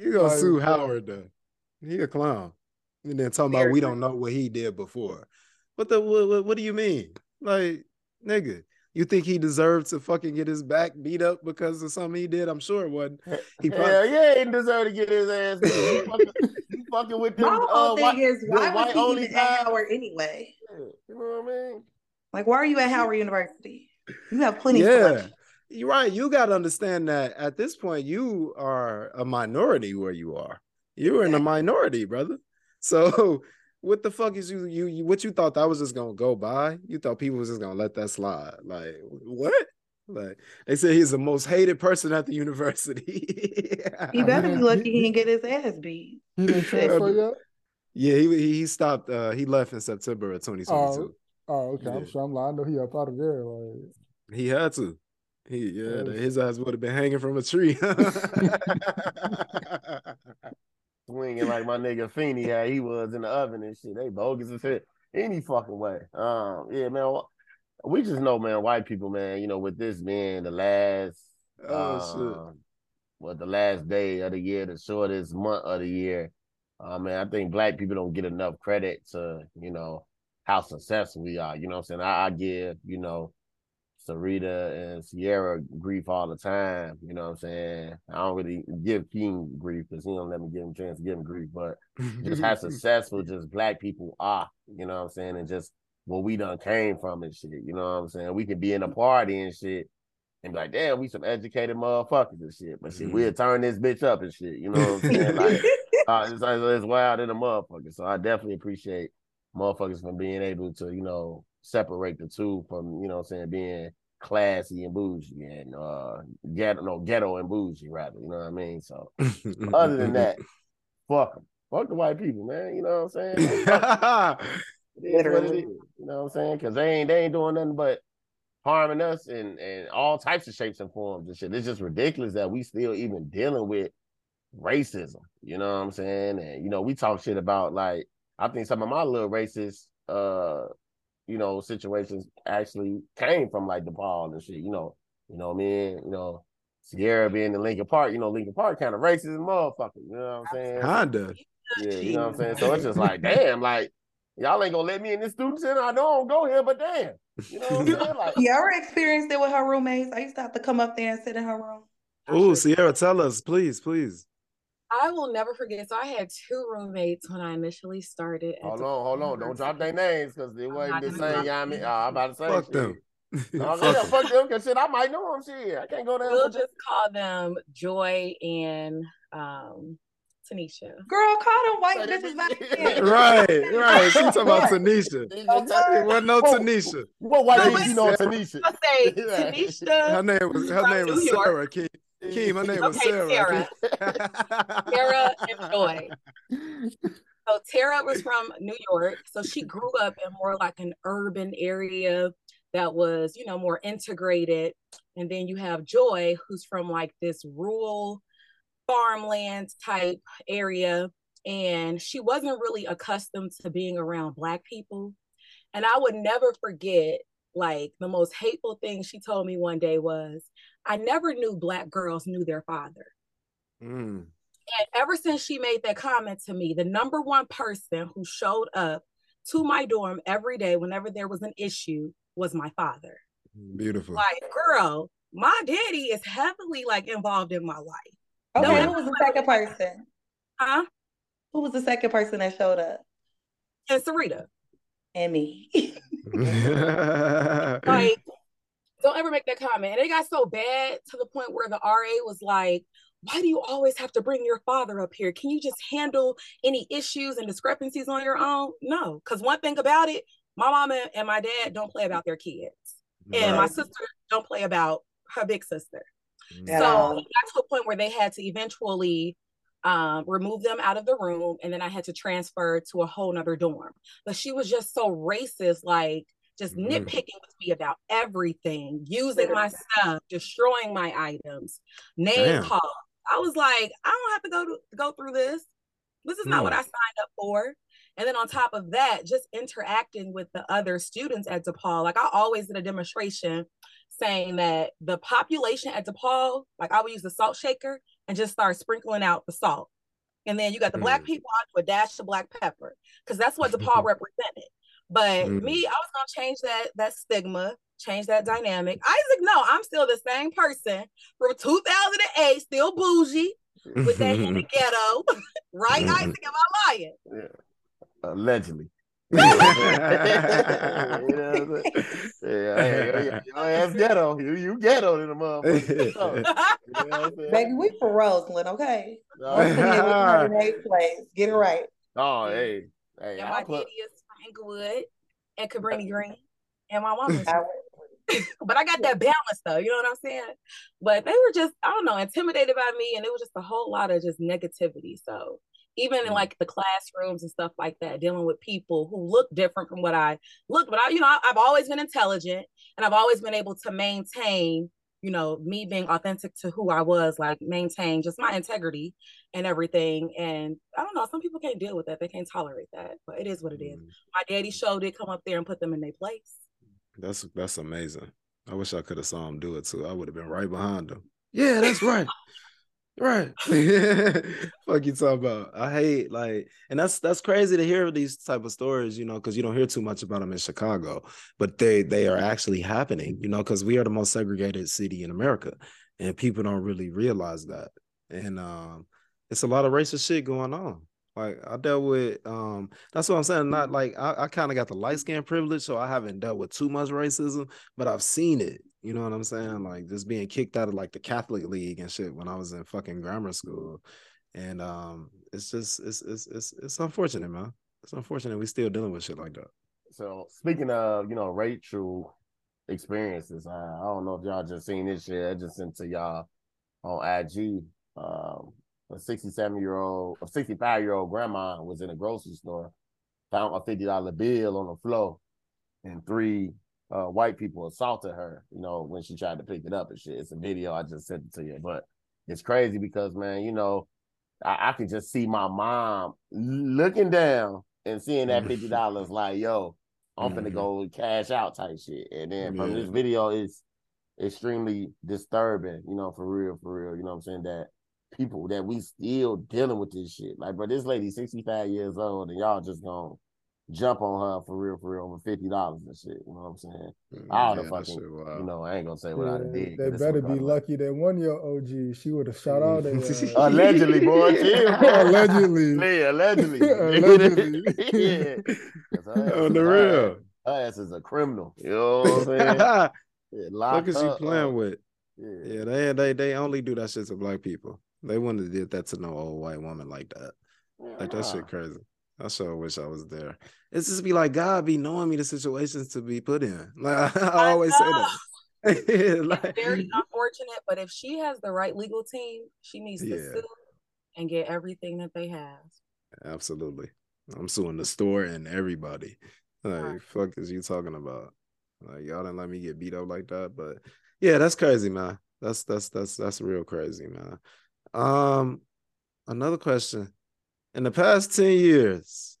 you gonna sue Howard though? He a clown, and then talking about we don't know what he did before. What do you mean, like nigga? You think he deserved to fucking get his back beat up because of something he did? I'm sure it wasn't. He probably... Hell yeah, he didn't deserve to get his ass beat. You fucking with them. My whole thing is, why was he even at Howard anyway? Yeah, you know what I mean? Like, why are you at Howard University? You have plenty of selection. You're right. You got to understand that at this point, you are a minority where you are. You're in a minority, brother. So... what the fuck is you? What you thought that was just gonna go by? You thought people was just gonna let that slide? Like what? Like they said he's the most hated person at the university. He better be lucky he didn't get his ass beat. He didn't transfer yet? Yeah, he stopped. He left in September of 2022. Oh, okay. I'm sure I'm lying. I know he up out of there. Like he had to. His ass would have been hanging from a tree. Swinging like my nigga Feeney, how he was in the oven and shit. They bogus as shit any fucking way. Yeah, man. We just know, man. White people, man. You know, with this being the last, the last day of the year, the shortest month of the year. Man, I think Black people don't get enough credit to, you know, how successful we are. You know what I'm saying? I give, you know, Syreeta and Sierra grief all the time, you know what I'm saying? I don't really give Keem grief because he don't let me give him a chance to give him grief, but just how successful just Black people are, you know what I'm saying? And just where we done came from and shit, you know what I'm saying? We can be in a party and shit and be like, damn, we some educated motherfuckers and shit, but shit, we'll turn this bitch up and shit, you know what I'm saying? Like, it's wild in a motherfucker, so I definitely appreciate motherfuckers from being able to, you know, separate the two from, you know what I'm saying, being classy and bougie and ghetto and bougie rather, you know what I mean? So other than that, fuck them. Fuck the white people, man. You know what I'm saying? Literally. You know what I'm saying? Cause they ain't doing nothing but harming us in all types of shapes and forms and shit. It's just ridiculous that we still even dealing with racism. You know what I'm saying? And you know, we talk shit about like I think some of my little racist you know, situations actually came from like DePaul and shit, you know what I mean? You know, Sierra being in Lincoln Park, you know, Lincoln Park kind of racist motherfucker, you know what I'm saying? Kinda. Yeah, you know what I'm saying? So it's just like, damn, like, y'all ain't gonna let me in this student center. I know I don't go here, but damn. You know what I'm saying? Like, Sierra experienced it with her roommates. I used to have to come up there and sit in her room. Oh, Sierra, tell us, please. I will never forget. So I had two roommates when I initially started. Hold on. Don't drop their names because they wasn't the same. Yeah, I mean, I'm about to say fuck shit. Them. Fuck them because shit, I might know them. Shit, I can't go down. We'll just call them Joy and Tanisha. Girl, call them white bitches back. Right. She talking about Tanisha. It wasn't no Tanisha. What white bitch you know Tanisha? I say Tanisha. Her name was Sarah King. Keem, my name was Sierra. Sierra and Joy. So Tara was from New York. So she grew up in more like an urban area that was, you know, more integrated. And then you have Joy, who's from like this rural farmland type area. And she wasn't really accustomed to being around Black people. And I would never forget, like, the most hateful thing she told me one day was, I never knew Black girls knew their father. Mm. And ever since she made that comment to me, the number one person who showed up to my dorm every day whenever there was an issue was my father. Beautiful. Like, girl, my daddy is heavily, like, involved in my life. Okay, no, who was the second person? Huh? Who was the second person that showed up? And Syreeta. And me. Like, don't ever make that comment. And it got so bad to the point where the RA was like, why do you always have to bring your father up here? Can you just handle any issues and discrepancies on your own? No, because one thing about it, my mama and my dad don't play about their kids. Right. And my sister don't play about her big sister. Yeah. So it got to a point where they had to eventually remove them out of the room, and then I had to transfer to a whole nother dorm. But she was just so racist, like just nitpicking with me about everything, using my stuff, destroying my items, name calls. I was like, I don't have to go through this. This is not what I signed up for. And then on top of that, just interacting with the other students at DePaul. Like, I always did a demonstration saying that the population at DePaul, like, I would use the salt shaker and just start sprinkling out the salt. And then you got the Black people, I do a dash of black pepper, because that's what DePaul represented. But me, I was gonna change that stigma, change that dynamic. Isaac, no, I'm still the same person from 2008, still bougie, with that in the ghetto. Right, Isaac, am I lying? Yeah. Allegedly. You ghetto in the motherfucker. Baby, we for Roseland, okay? Get it right. Oh, hey. And my daddy is from Inglewood and Cabrini Green, and my mom is but I got that balance though, you know what I'm saying? But they were just, I don't know, intimidated by me, and it was just a whole lot of just negativity. So even in like the classrooms and stuff like that, dealing with people who look different from what I looked. But I've always been intelligent, and I've always been able to maintain, you know, me being authentic to who I was, like maintain just my integrity and everything. And I don't know, some people can't deal with that. They can't tolerate that, but it is what it is. My daddy showed it, come up there and put them in their place. That's amazing. I wish I could have saw him do it too. I would have been right behind him. Yeah, that's right. Right. Fuck you talking about. I hate, like, and that's crazy to hear these type of stories, you know, because you don't hear too much about them in Chicago, but they are actually happening, you know, because we are the most segregated city in America, and people don't really realize that. And it's a lot of racist shit going on. Like, I dealt with, that's what I'm saying, not like, I kind of got the light skin privilege, so I haven't dealt with too much racism, but I've seen it, you know what I'm saying? Like, just being kicked out of, like, the Catholic League and shit when I was in fucking grammar school, and it's just, it's unfortunate, man. It's unfortunate we still dealing with shit like that. So, speaking of, you know, racial experiences, I don't know if y'all just seen this shit, I just sent to y'all on IG, a 65-year-old grandma was in a grocery store, found a $50 bill on the floor, and three white people assaulted her, you know, when she tried to pick it up and shit. It's a video, I just sent it to you. But it's crazy because, man, you know, I could just see my mom looking down and seeing that $50 like, yo, I'm finna go cash out type shit. And then from this video, it's extremely disturbing, you know, for real, you know what I'm saying, that people that we still dealing with this shit. Like, but this lady 65 years old and y'all just gonna jump on her for real over $50 and shit. You know what I'm saying? All the fucking shit, wow. You know, I ain't gonna say what I did. They better be lucky that one year OG, she would have shot all that. Allegedly, boy. Allegedly. Yeah, allegedly. Allegedly. Yeah. On the real. Her ass is a criminal. You know what I'm saying? Look at she playing with. Yeah, they only do that shit to Black people. They wouldn't have did that to no old white woman like that. Yeah. Like, that shit crazy. I sure wish I was there. It's just be like, God be knowing me the situations to be put in. Like, I always say that. Like, it's very unfortunate, but if she has the right legal team, she needs to sue and get everything that they have. Absolutely. I'm suing the store and everybody. Like, fuck is you talking about? Like, y'all didn't let me get beat up like that. But yeah, that's crazy, man. That's real crazy, man. Another question. In the past 10 years,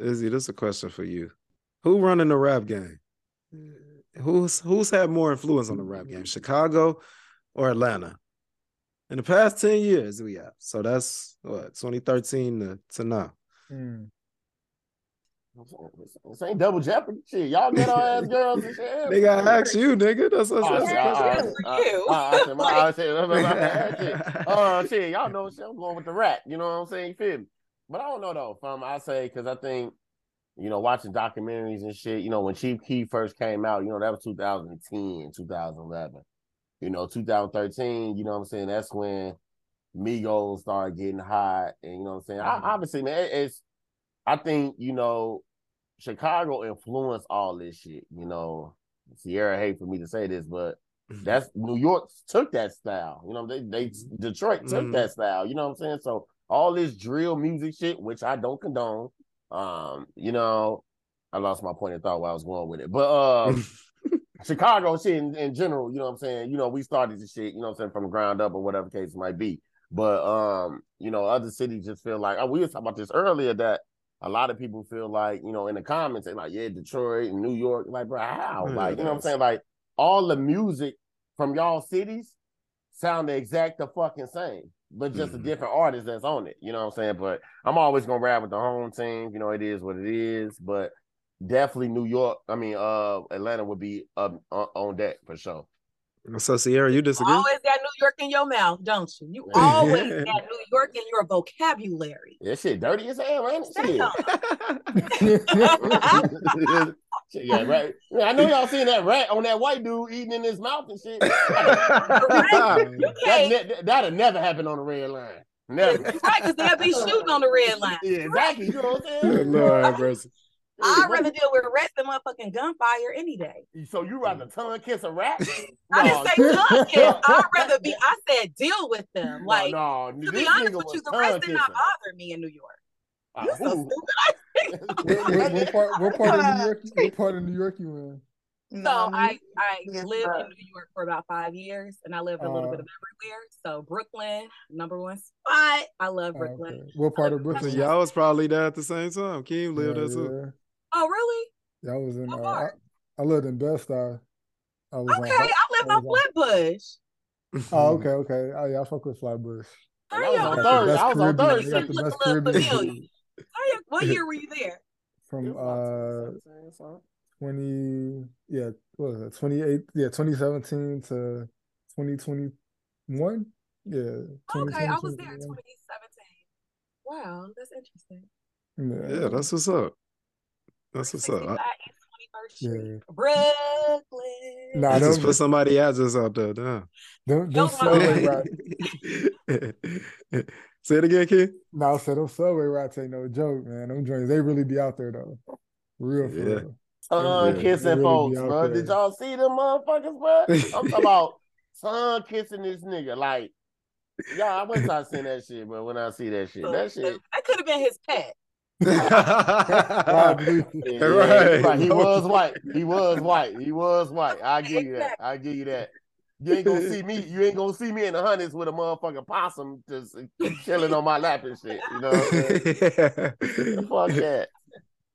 Izzy, this is a question for you. Who running the rap game? Who's had more influence on the rap game, Chicago or Atlanta? In the past 10 years, we have. So that's what, 2013 to now. This ain't Double Jeopardy. Shit, y'all get our ass girls and shit. They gotta ask you, nigga. That's what's up. Shit, y'all know shit. I'm going with the rap. You know what I'm saying? You feel me? But I don't know though. From I say, because I think, you know, watching documentaries and shit, you know, when Chief Keef first came out, you know, that was 2010, 2011. You know, 2013, you know what I'm saying? That's when Migos started getting hot. And you know what I'm saying? Obviously, man, I think, you know, Chicago influenced all this shit. You know, Sierra hate for me to say this, but that's New York took that style. You know, they Detroit took that style. You know what I'm saying? So all this drill music shit, which I don't condone. You know, I lost my point of thought where I was going with it. But Chicago shit in general, you know what I'm saying? You know, we started this shit, you know what I'm saying, from the ground up or whatever case it might be. But you know, other cities just feel like, we were talking about this earlier, that a lot of people feel like, you know, in the comments, they're like, yeah, Detroit and New York. Like, bro, how? Like, you know what I'm saying? Like, all the music from y'all cities sound the exact the fucking same, but just a different artist that's on it. You know what I'm saying? But I'm always going to ride with the home team. You know, it is what it is. But definitely New York, I mean, Atlanta would be up on deck for sure. So, Sierra, you disagree? You always got New York in your mouth, don't you? You always got New York in your vocabulary. That shit dirty as hell, ain't it? Shit, yeah, right. I know y'all seen that rat on that white dude eating in his mouth and shit. That'll never happen on the red line. Never. Right, because they'll be shooting on the red line. Yeah, exactly. You know what I'm saying? Lord, I'd rather deal with rats than motherfucking gunfire any day. So you rather tongue kiss a rat? I didn't say tongue kiss. I'd rather be, I said deal with them. Like, to be honest with you, the rats did not bother me in New York. You're so stupid. What part of New York you in? So I lived in New York for about 5 years, and I lived a little bit of everywhere. So Brooklyn, #1 spot. I love Brooklyn. Okay. What part of Brooklyn? So y'all was probably there at the same time. Keem lived there too. Oh, really? Yeah, I was in. I lived in Bed-Stuy. I lived on Flatbush. Oh, okay. Oh, yeah, I fuck with Flatbush. I was on third. What year were you there? From 2017 to 2021. Yeah. 2020, okay, I was there in 2017. Wow, that's interesting. Yeah, that's what's up. That's what's up. Brooklyn. Nah, just put somebody else's out there. Don't subway rats. Say it again, kid. No, so those subway rats ain't no joke, man. Them joints, they really be out there though. Real for real. Tongue kissing folks, bro. Did y'all see them motherfuckers, bro? I'm talking about tongue kissing this nigga. Like, y'all, I wish I seen that shit, but when I see that shit, that could have been his pet. Right. He was white. I give you that. You ain't gonna see me. You ain't gonna see me in the hundreds with a motherfucking possum just chilling on my lap and shit. You know what I'm saying? Fuck that.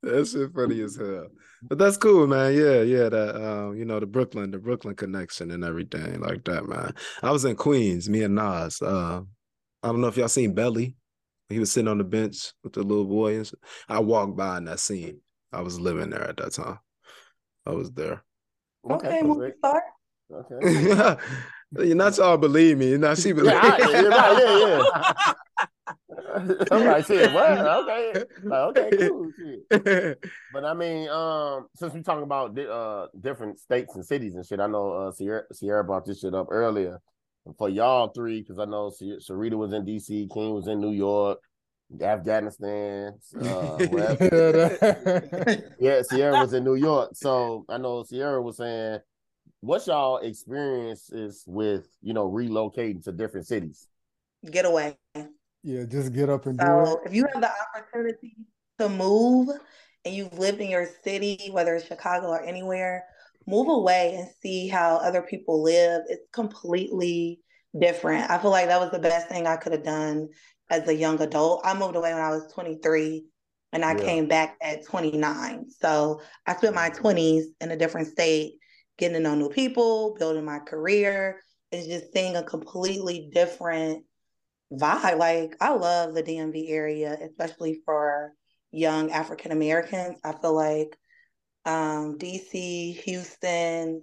That shit funny as hell. But that's cool, man. Yeah. That you know, the Brooklyn connection and everything like that, man. I was in Queens, me and Nas. I don't know if y'all seen Belly. He was sitting on the bench with the little boy. And I walked by and I seen. I was living there at that time. I was there. Okay, movie star. Okay. Not y'all believe me. Now she believe. Yeah. Somebody said, what? Okay. Like, okay, cool. Shit. But I mean, since we're talking about different states and cities and shit, I know Sierra brought this shit up earlier. And for y'all three, because I know Syreeta was in D.C., Keem was in New York, Afghanistan. Sierra was in New York. So I know Sierra was saying what's y'all experiences with, you know, relocating to different cities? Get away. Yeah, just get up and do it. If you have the opportunity to move and you've lived in your city, whether it's Chicago or anywhere, move away and see how other people live. It's completely different. I feel like that was the best thing I could have done as a young adult. I moved away when I was 23 and I came back at 29. So I spent my 20s in a different state, getting to know new people, building my career, and just seeing a completely different vibe. Like, I love the DMV area, especially for young African Americans. I feel like DC, Houston,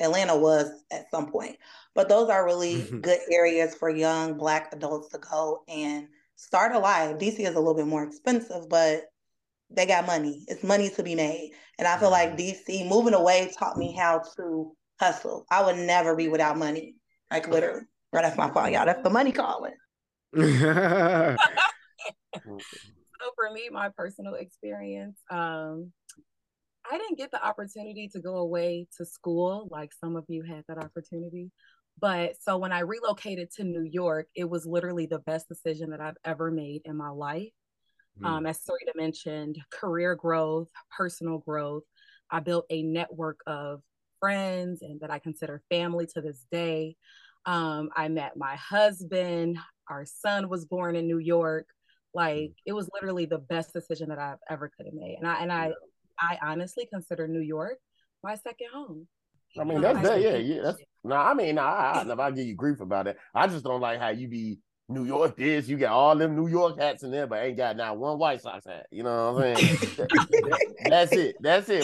Atlanta was at some point, but those are really good areas for young Black adults to go and start a life. DC is a little bit more expensive, but they got money. It's money to be made. And I feel like DC, moving away, taught me how to hustle. I would never be without money. Like, literally. Right off my phone, y'all. That's the money calling. So for me, my personal experience, I didn't get the opportunity to go away to school like some of you had that opportunity. But so when I relocated to New York, it was literally the best decision that I've ever made in my life. As Syreeta mentioned, career growth, personal growth. I built a network of friends and that I consider family to this day. I met my husband. Our son was born in New York. Like, it was literally the best decision that I've ever could have made. And I honestly consider New York my second home. I mean, I give you grief about it. I just don't like how you be New York this, you got all them New York hats in there, but ain't got not one White Sox hat. You know what I'm saying? That's it.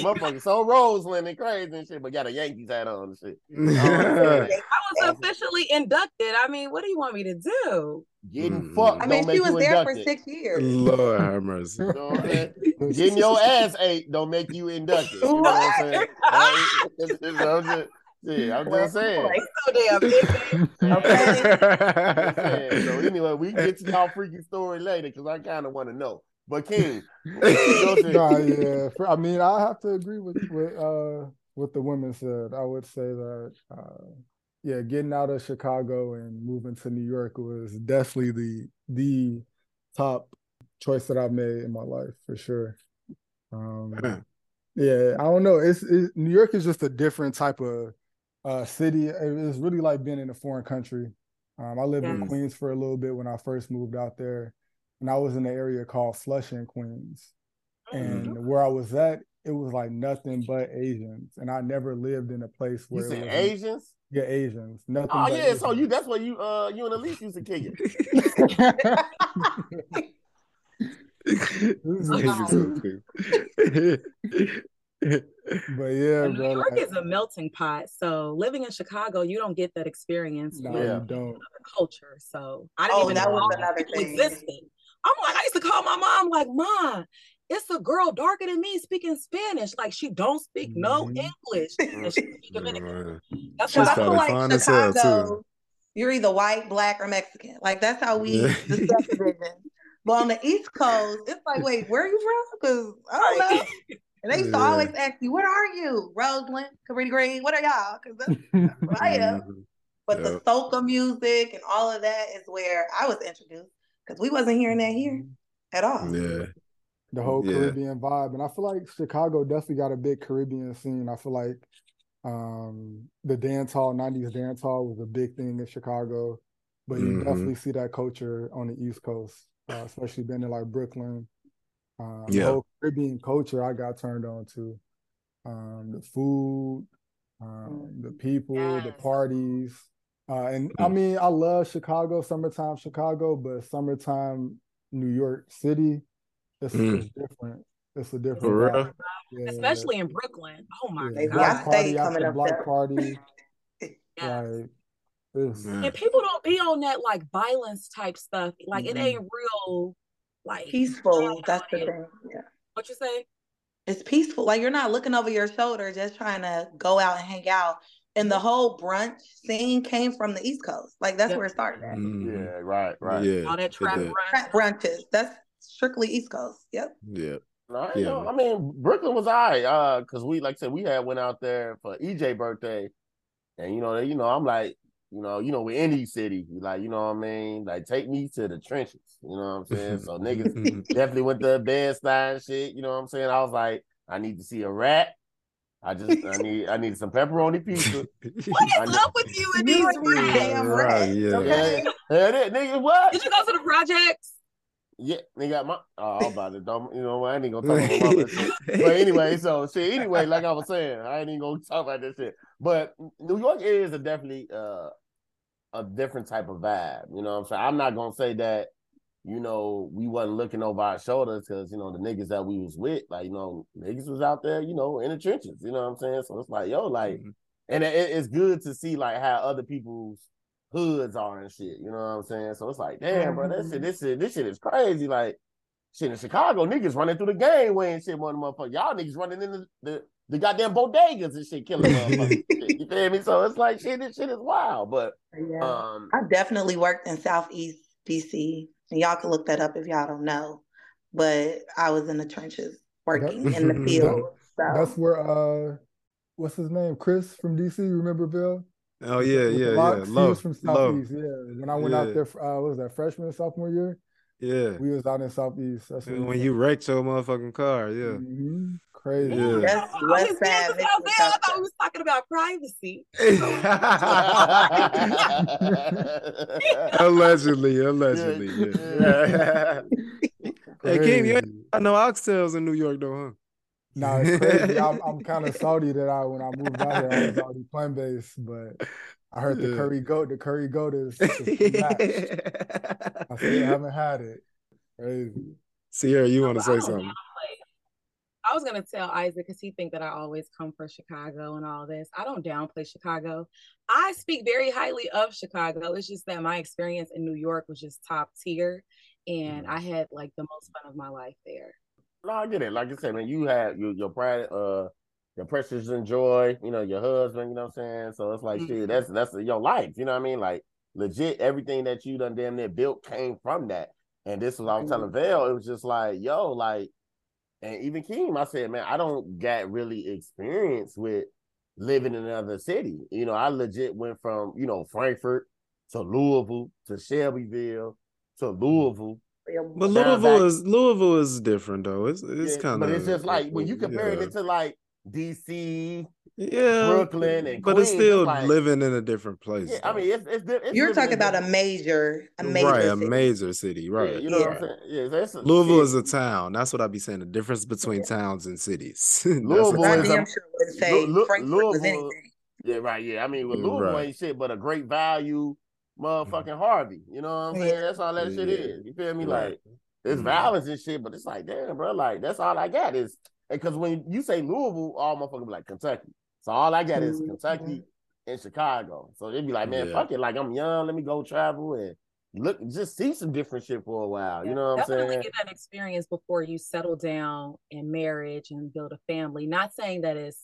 Motherfucker, so Roseland and crazy and shit, but got a Yankees hat on and shit. I was officially inducted. I mean, what do you want me to do? Getting fucked. I mean, she was there for 6 years. Lord have mercy. You know what I'm saying? Getting your ass ate don't make you inducted. You know what I'm saying? Yeah, I'm just saying. So damn busy. Okay. So anyway, we can get to y'all freaky story later because I kind of want to know. But Keem, I mean, I have to agree with what the women said. I would say that, getting out of Chicago and moving to New York was definitely the top choice that I've made in my life for sure. Yeah, I don't know. It's New York is just a different type of city. It's really like being in a foreign country. I lived in Queens for a little bit when I first moved out there, and I was in an area called Flushing, Queens. And where I was at, it was like nothing but Asians, and I never lived in a place where you said Asians. Yeah, Asians. Nothing. Oh yeah, Asians. So you—that's where you and Elise used to kick it. But yeah, New York is a melting pot. So living in Chicago, you don't get that experience. No, you don't. Another culture. So I didn't even know another thing existed. I'm like, I used to call my mom, like, "Mom, it's a girl darker than me speaking Spanish. Like, she don't speak no English." And she's Dominican. That's what I feel like Chicago. You're either white, Black, or Mexican. Like, that's how we discuss it. But on the East Coast, it's like, wait, where are you from? Because I don't know. And they used to always ask you, "Where are you? Roseland, Cabrini Green? What are y'all?" Because that's where I am. But the soca music and all of that is where I was introduced, because we wasn't hearing that here at all. Yeah, the whole Caribbean vibe, and I feel like Chicago definitely got a big Caribbean scene. I feel like the dance hall, 90s dance hall, was a big thing in Chicago, but you definitely see that culture on the East Coast. Especially being in like Brooklyn, the whole Caribbean culture I got turned on to, the food, the people, the parties, and I mean, I love Chicago, summertime Chicago, but summertime New York City, it's different. It's a different, especially in Brooklyn. Oh my God, block party. Like, and people don't be on that like violence type stuff. Like it ain't real, like peaceful. That's the thing. Yeah. What you say? It's peaceful. Like you're not looking over your shoulder, just trying to go out and hang out. And the whole brunch scene came from the East Coast. Like that's where it started. Yeah, right. Yeah. All that trap brunches. That's strictly East Coast. Yep. Yeah. No, I mean, Brooklyn was all right. Because we, like I said, we had went out there for EJ's birthday. And, I'm like, you know, we're in these cities. Like, you know what I mean? Like, take me to the trenches. You know what I'm saying? So niggas definitely went to Bed-Stuy and shit. You know what I'm saying? I was like, I need to see a rat. I need some pepperoni pizza. What is up with you and these rats? Yeah. Yeah, nigga, what? Did you go to the projects? Yeah, they got my about it. You know, I ain't gonna talk about that shit. But anyway, like I was saying, I ain't even gonna talk about that shit. But New York is a different type of vibe. You know what I'm saying? I'm not gonna say that, we wasn't looking over our shoulders because, the niggas that we was with, like, niggas was out there, in the trenches. You know what I'm saying? So it's like, yo, like, and it's good to see, like, how other people's hoods are and shit, you know what I'm saying? So it's like, damn, bro, this shit is crazy. Like, shit, in Chicago, niggas running through the gangway and shit, motherfucker. Y'all niggas running in the goddamn bodegas and shit, killing motherfuckers. You feel me? So it's like, shit, this shit is wild. But I definitely worked in Southeast DC, and y'all can look that up if y'all don't know. But I was in the trenches working in the field. That's where what's his name? Chris from DC, remember Bill? Oh yeah, yeah, yeah. Love from Southeast. Yeah, when I went out there, what was that, freshman sophomore year? Yeah, we was out in Southeast. That's when you wrecked your motherfucking car. Yeah, crazy. Yeah. That's I thought we was talking about privacy. allegedly. Yeah. Hey, Keem, you ain't got no oxtails in New York though, huh? No, it's crazy. I'm kind of salty that when I moved out here, I was already plant-based, but I heard the curry goat is matched. I still haven't had it. Crazy. Sierra, you want to say something? I was going to tell Isaac, because he think that I always come for Chicago and all this. I don't downplay Chicago. I speak very highly of Chicago. It's just that my experience in New York was just top tier, and I had like the most fun of my life there. No, I get it. Like I said, man, you had your pride, your precious and joy, your husband, you know what I'm saying? So it's like, shit, that's your life, you know what I mean? Like, legit, everything that you done damn near built came from that. And this was, I was telling Vail, it was just like, yo, like, and even Keem, I said, man, I don't got really experience with living in another city. I legit went from, Frankfurt to Louisville to Shelbyville to Louisville. But Louisville is different though. It's kind of. But it's just like when you compare it to like DC, Brooklyn, and Queens, but it's still like, living in a different place. Yeah, I mean, it's you're talking about a major city, right? Yeah, you know what I'm saying? Yeah, that's Louisville is a town. That's what I be saying. The difference between towns and cities. Louisville, yeah, right. Yeah, I mean, with Louisville ain't shit, but a great value. Motherfucking Harvey, you know what I'm saying? That's all that shit is. You feel me? Like it's violence and shit, but it's like, damn, bro, like that's all I got is because when you say Louisville, all motherfuckers be like Kentucky. So all I got is Kentucky and Chicago. So it'd be like, man, fuck it, like I'm young, let me go travel and look, just see some different shit for a while. You know what I'm saying? Definitely get that experience before you settle down in marriage and build a family. Not saying that it's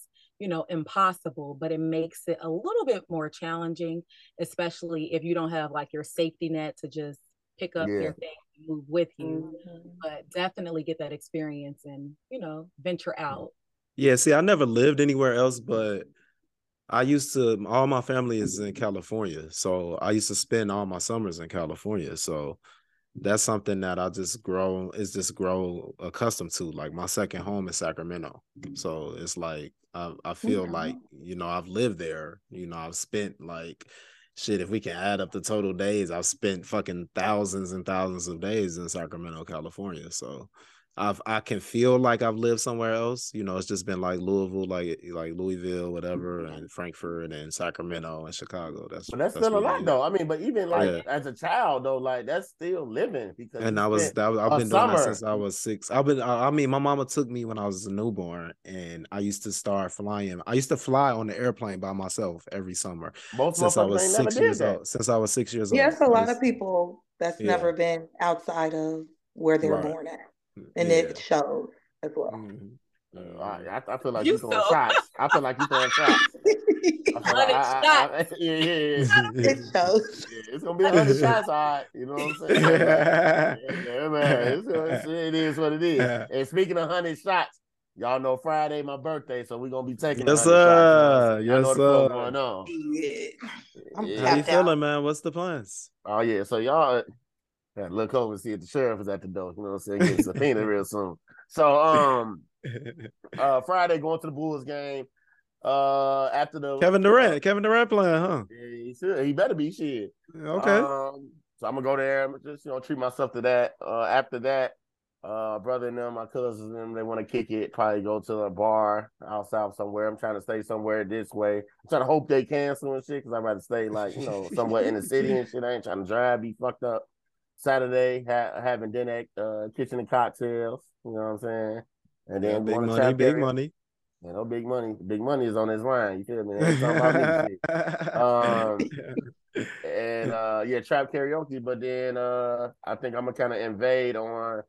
impossible, but it makes it a little bit more challenging, especially if you don't have like your safety net to just pick up your thing and move with you. But definitely get that experience and, venture out. Yeah, see, I never lived anywhere else, but I used to, all my family is in California. So I used to spend all my summers in California. So that's something that I just grow accustomed to. Like my second home is Sacramento. So it's like, I feel like, I've lived there, I've spent like, shit, if we can add up the total days, I've spent fucking thousands and thousands of days in Sacramento, California. So I can feel like I've lived somewhere else. It's just been like Louisville, like Louisville, whatever, and Frankfurt and Sacramento and Chicago. That's still a lot though. I mean, but even like as a child though, like that's still living because. And I've been doing that since I was six. My mama took me when I was a newborn, and I used to start flying. I used to fly on the airplane by myself every summer since I was 6 years old. Yes, yeah, a lot of people that's never been outside of where they were born at. And it showed as well. I feel like you throwing shots. I feel like you throwing shots. Yeah, it's gonna be 100 shots, all right. You know what I'm saying? Yeah, man. It is what it is. And speaking of 100 shots, y'all know Friday my birthday, so we're gonna be taking. Yes, sir. Shots. Yes, sir. Going on. Yeah. How you feeling, man? What's the plans? Oh yeah, so y'all gotta look over and see if the sheriff is at the door. You know what I'm saying? Get subpoenaed real soon. So Friday going to the Bulls game. After the Kevin Durant playing, huh? Yeah, he should. He better be shit. Okay. So I'm gonna go there. Just treat myself to that. After that, brother and them, my cousins and them, they want to kick it. Probably go to a bar out south somewhere. I'm trying to stay somewhere this way. I'm trying to hope they cancel and shit because I'd rather stay like somewhere in the city and shit. I ain't trying to drive, be fucked up. Saturday having dinner at Kitchen and Cocktails. You know what I'm saying? And then big money. You know, big money. Big money is on his line. You feel me? Trap karaoke. But then I think I'm gonna kind of invade on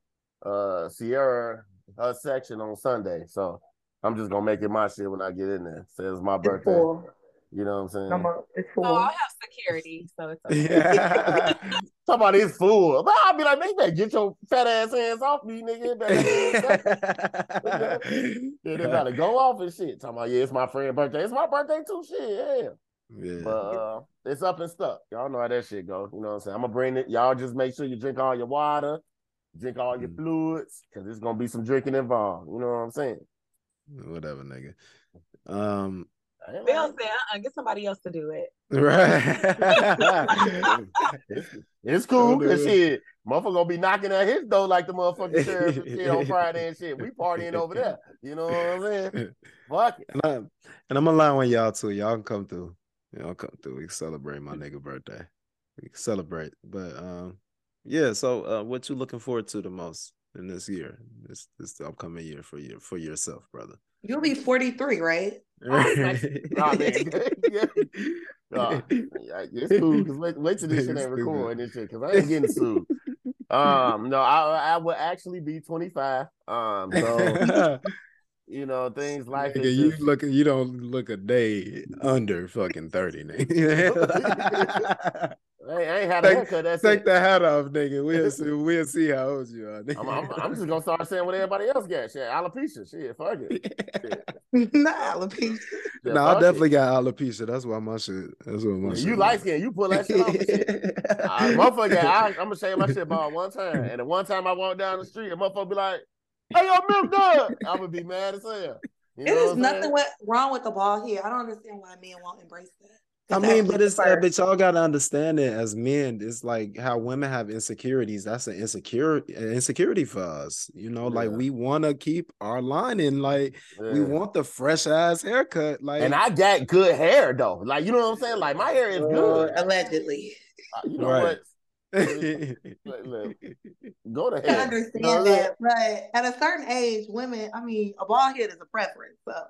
Sierra her section on Sunday. So I'm just gonna make it my shit when I get in there. So it's my birthday. You know what I'm saying? It's full. Oh, I'll have security, so it's okay. Yeah. Somebody's fool. But I'll be like, man, you better get your fat ass hands off me, nigga. They gotta go off and shit. Talking about, it's my friend's birthday. It's my birthday too, shit. Yeah. But it's up and stuck. Y'all know how that shit go. You know what I'm saying? I'm gonna bring it. Y'all just make sure you drink all your water, drink all your fluids, because it's gonna be some drinking involved. You know what I'm saying? Whatever, nigga. Bill said, get somebody else to do it. Right. It's cool. Cause shit, motherfucker gonna be knocking at his door like the motherfucking sheriff and shit on Friday and shit. We partying over there. You know what I'm saying? Fuck it. And I'm allowing y'all too. Y'all can come through. Y'all come through. We can celebrate my nigga birthday. We can celebrate. But so what you looking forward to the most in this year? This upcoming year for yourself, brother. You'll be 43, right? It's cool because wait till this shit ain't recording this shit because I ain't getting sued. I would actually be 25. So things like that. You don't look a day under fucking 30, nigga. I ain't had a haircut. Take the hat off, nigga. We'll see how old you are. Nigga. I'm just gonna start saying what everybody else got. Shit, alopecia. Shit, fuck it. Not alopecia. No, I definitely got alopecia. That's why my shit. You like skin. You pull that shit off. Motherfucker, I'm gonna shave my shit ball one time, and the one time I walk down the street, a motherfucker be like, "Hey, yo, milk done." I'm gonna be mad as hell. There's nothing wrong with the ball here. I don't understand why men won't embrace that. I mean, but it's but y'all gotta understand it as men. It's like how women have insecurities. That's an insecurity for us. We want to keep our line in. We want the fresh ass haircut. And I got good hair though. You know what I'm saying? My hair is good. Allegedly. Go to hell. I understand that, but at a certain age, women. I mean, a bald head is a preference. So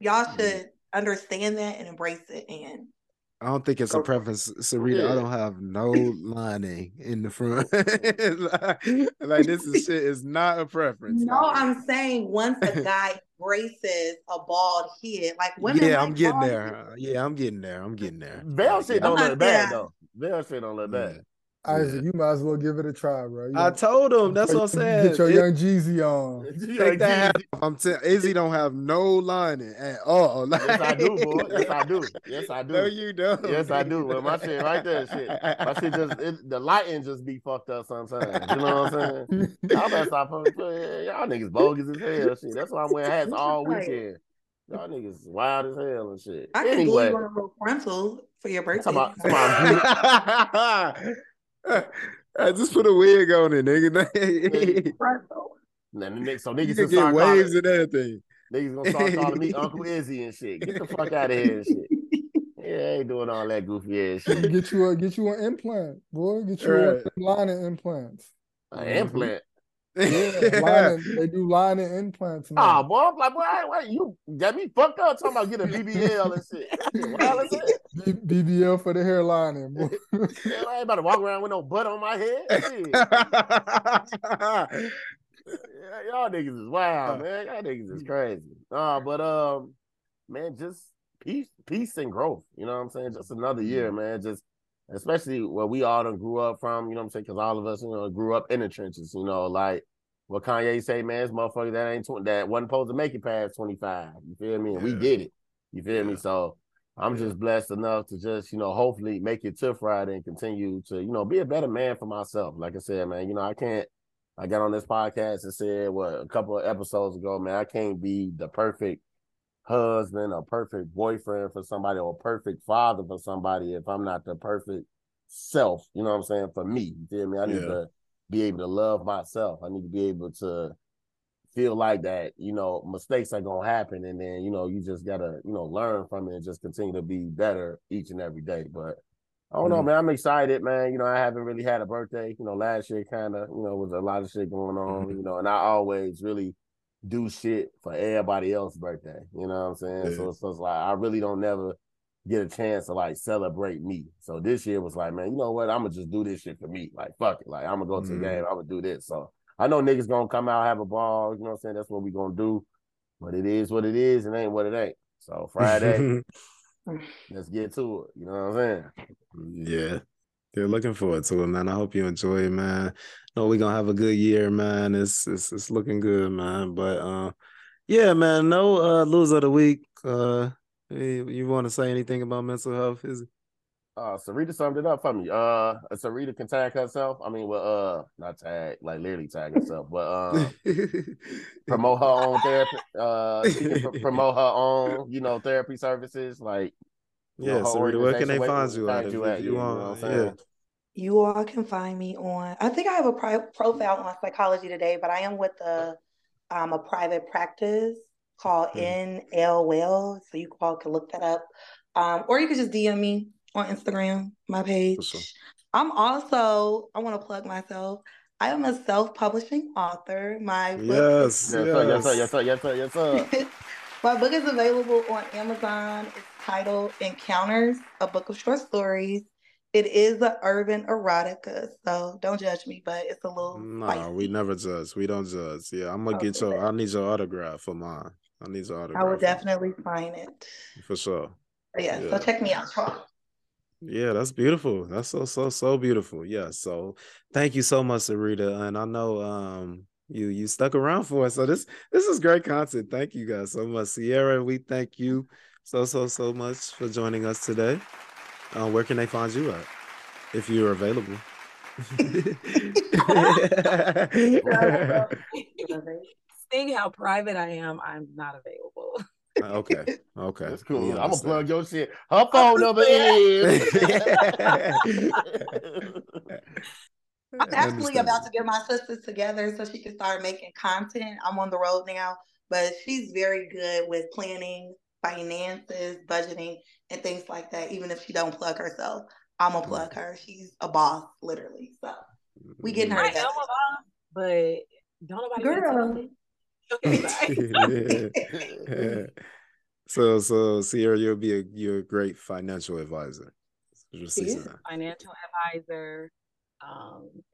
y'all should understand that and embrace it and. I don't think it's a preference, Syreeta. Yeah. I don't have no lining in the front. This is shit is not a preference. No, I'm saying once a guy embraces a bald head, women. Yeah, I'm getting there. I'm getting there. Veil shit don't look bad though. Veil shit don't look bad. Isaac, you might as well give it a try, bro. I told him. That's what I'm saying. Get your young Jeezy on. Take that hat off. I'm telling Izzy don't have no lining at all. Yes, I do, boy. Yes, I do. Yes, I do. No, you don't. Yes, I do. Well, my shit right there, shit. My shit the lighting just be fucked up sometimes. You know what I'm saying? Y'all better stop. Y'all niggas bogus as hell, shit. That's why I'm wearing hats all weekend. Y'all niggas wild as hell and shit. I can do you on a little frontal for your birthday. I just put a wig on it, nigga. So niggas just get waves and everything. Niggas gonna start calling me Uncle Izzy and shit. Get the fuck out of here and shit. Yeah, I ain't doing all that goofy ass shit. Get you an implant, boy. Get you a line and implants. An implant. Yeah, they do line and implants. Now. Oh, boy, I'm like, why you got me fucked up talking about getting a BBL and shit. What is it? BBL for the hair lining, boy. I ain't about to walk around with no butt on my head. Y'all niggas is wild, man. Y'all niggas is crazy. But man, just peace and growth. You know what I'm saying? Just another year, man. Just especially where we all done grew up from. You know what I'm saying? Because all of us, you know, grew up in the trenches. You know, like what Kanye say, man. This motherfucker that ain't that wasn't supposed to make it past 25. You feel me? And we did it. You feel me? So I'm just blessed enough to just, you know, hopefully make it to Friday and continue to, you know, be a better man for myself. Like I said, man, you know, I got on this podcast and said, a couple of episodes ago, man, I can't be the perfect husband or perfect boyfriend for somebody or perfect father for somebody if I'm not the perfect self, you know what I'm saying, for me. You feel me? I need to be able to love myself. I need to be able to feel like that, you know, mistakes are gonna happen, and then, you know, you just gotta, you know, learn from it and just continue to be better each and every day. But I don't know, man, I'm excited, man. You know, I haven't really had a birthday. You know, last year kind of, you know, was a lot of shit going on, you know, and I always really do shit for everybody else's birthday, you know what I'm saying? So it's like I really don't never get a chance to like celebrate me. So this year was like, man, you know what, I'm gonna just do this shit for me. Like, fuck it, like I'm gonna go to the game, I'm gonna do this. So I know niggas gonna come out, have a ball, you know what I'm saying? That's what we gonna do. But it is what it is, and ain't what it ain't. So Friday, let's get to it. You know what I'm saying? Yeah. They're looking forward to it, man. I hope you enjoy it, man. No, we're gonna have a good year, man. It's looking good, man. But yeah, man, no loser of the week. You wanna say anything about mental health? Is it? Syreeta summed it up for me. Syreeta can tag herself. I mean, well, not tag, like literally tag herself, but promote her own therapy. She can promote her own, you know, therapy services. Like, yeah, know, Syreeta, where can they find you? You all can find me on. I think I have a profile on Psychology Today, but I am with a private practice called NL. Well, so you all can look that up, or you could just DM me on Instagram, my page. Sure. I want to plug myself. I am a self-publishing author. My book yes. My book is available on Amazon. It's titled Encounters, a book of short stories. It is an urban erotica, so don't judge me, but it's a little spicy. We never judge. We don't judge. Yeah, I'm gonna get your. I need your autograph for mine. I will definitely sign it. For sure. But yeah, so check me out, y'all. Yeah, that's beautiful. That's so beautiful. Yeah. So thank you so much, Syreeta. And I know you stuck around for us. So this is great content. Thank you guys so much. Sierra, we thank you so much for joining us today. Where can they find you at if you're available? Seeing how private I am, I'm not available. Okay. That's cool. I'm gonna plug your shit. Her phone number is. I'm actually about to get my sisters together so she can start making content. I'm on the road now, but she's very good with planning, finances, budgeting, and things like that. Even if she don't plug herself, I'm gonna plug her. She's a boss, literally. So we getting her. I am a boss, but don't nobody. So Sierra, you'll be you're a great financial advisor. Financial advisor,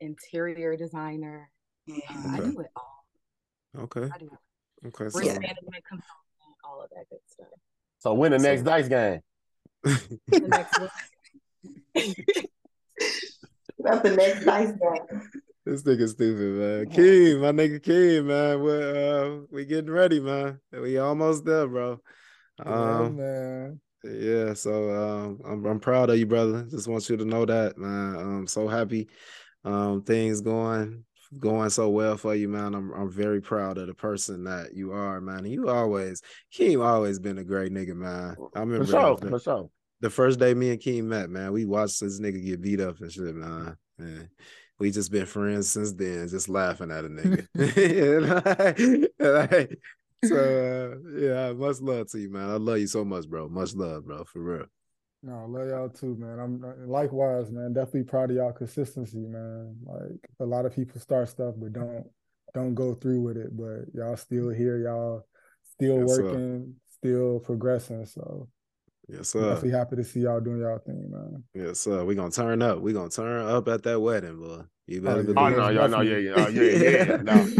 interior designer. I do it all. I do it. Okay. Risk management consultant, all of that good stuff. So win the next dice game. That's the next dice game. This nigga stupid, man. Keem, my nigga Keem, man. We getting ready, man. We almost there, bro. Man. Yeah, so I'm proud of you, brother. Just want you to know that, man. I'm so happy. Things going so well for you, man. I'm very proud of the person that you are, man. And Keem always been a great nigga, man. I remember the first day me and Keem met, man. We watched this nigga get beat up and shit, man. We just been friends since then, just laughing at a nigga. So, yeah, much love to you, man. I love you so much, bro. Much love, bro, for real. No, I love y'all too, man. I'm likewise, man. Definitely proud of y'all consistency, man. Like, a lot of people start stuff but don't go through with it, but y'all still here, y'all still working, still progressing, so. Yes, sir. I'm definitely happy to see y'all doing y'all thing, man. Yes, sir. We're going to turn up. We're going to turn up at that wedding, boy. You better believe. Oh no, y'all know, yeah. No, we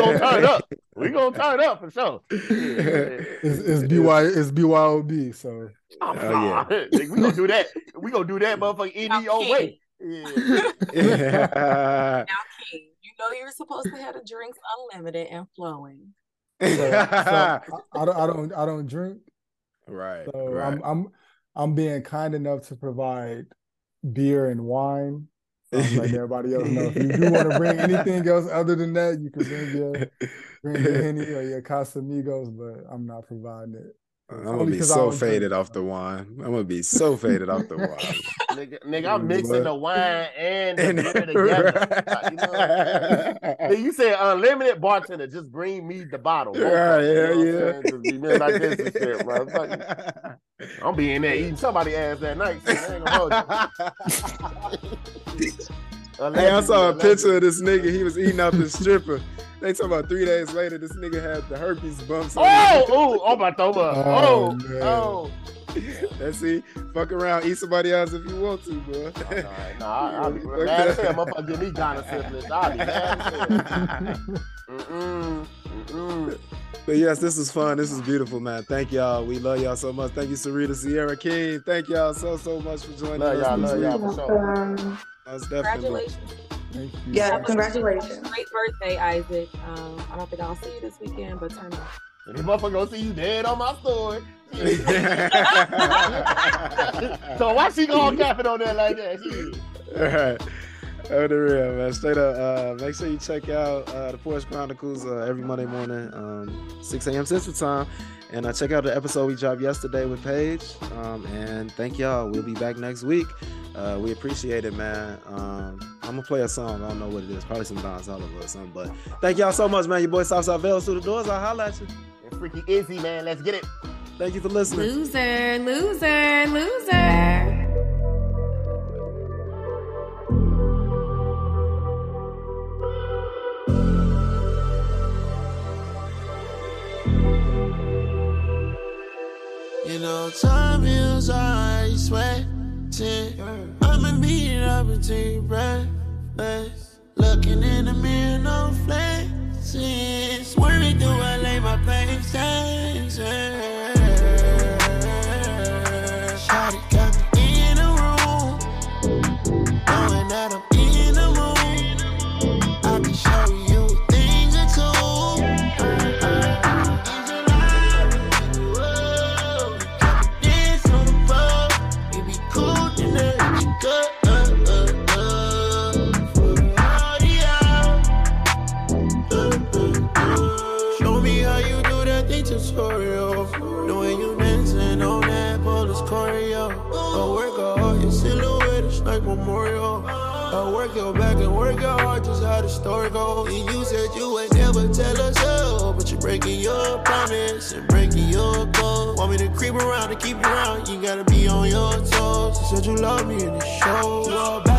gonna turn up. We gonna turn up for sure. It's BYOB. So we gonna do that. We gonna do that, motherfucker. Any old way. Yeah. Now, Keem, you know you're supposed to have the drinks unlimited and flowing. So I don't drink. Right. So right. I'm being kind enough to provide beer and wine. Like everybody else knows. If you do want to bring anything else other than that, you can bring your Henny or your Casamigos, but I'm not providing it. I'm gonna be so faded off the wine. Nigga, I'm mixing the wine and the beer together. You know what I mean? You said unlimited bartender, just bring me the bottle. Yeah. Just be like this and shit, bro. I'm being there eating somebody's ass that night. So I ain't gonna hold you. Hey, I saw a picture of this nigga. He was eating out this stripper. They talking about 3 days later, this nigga had the herpes bumps. That's it. Fuck around, eat somebody else if you want to, bro. I'll be mad as hell. Motherfucker, give me Donna syphilis. I'll be mad as hell. But yes, this is fun. This is beautiful, man. Thank y'all. We love y'all so much. Thank you, Syreeta, Sierra, Keem. Thank y'all so much for joining us. Love y'all for sure. Congratulations. Thank you. Yeah, congratulations. Great birthday, Isaac. I don't think I'll see you this weekend, but turn up. This motherfucker gonna see you dead on my story. So why she gonna cap it on there like that? All right. Oh, the real, man. Straight up. Make sure you check out the Porch Chronicles every Monday morning, 6 a.m. Central Time. And check out the episode we dropped yesterday with Paige. And thank y'all. We'll be back next week. We appreciate it, man. I'm going to play a song. I don't know what it is. Probably some Don Oliver or something. But thank y'all so much, man. Your boy Southside Vales through the doors. I'll holla at you. And Freaky Izzy, man. Let's get it. Thank you for listening. Loser. You know, time heals all I sweat. I'ma beat up until you breathless. Looking in the mirror, no flames. Worry, do I lay my place? Shawty got me in a room, knowing that I'm in the mood. I can show you things or two. The way you dancing on that pole is choreo. I work hard, your silhouette is like memorial. I work your back and work your heart, just how the story goes. And you said you ain't never tell us so, but you're breaking your promise and breaking your code. Want me to creep around and keep you around, you gotta be on your toes. You said you love me in the show.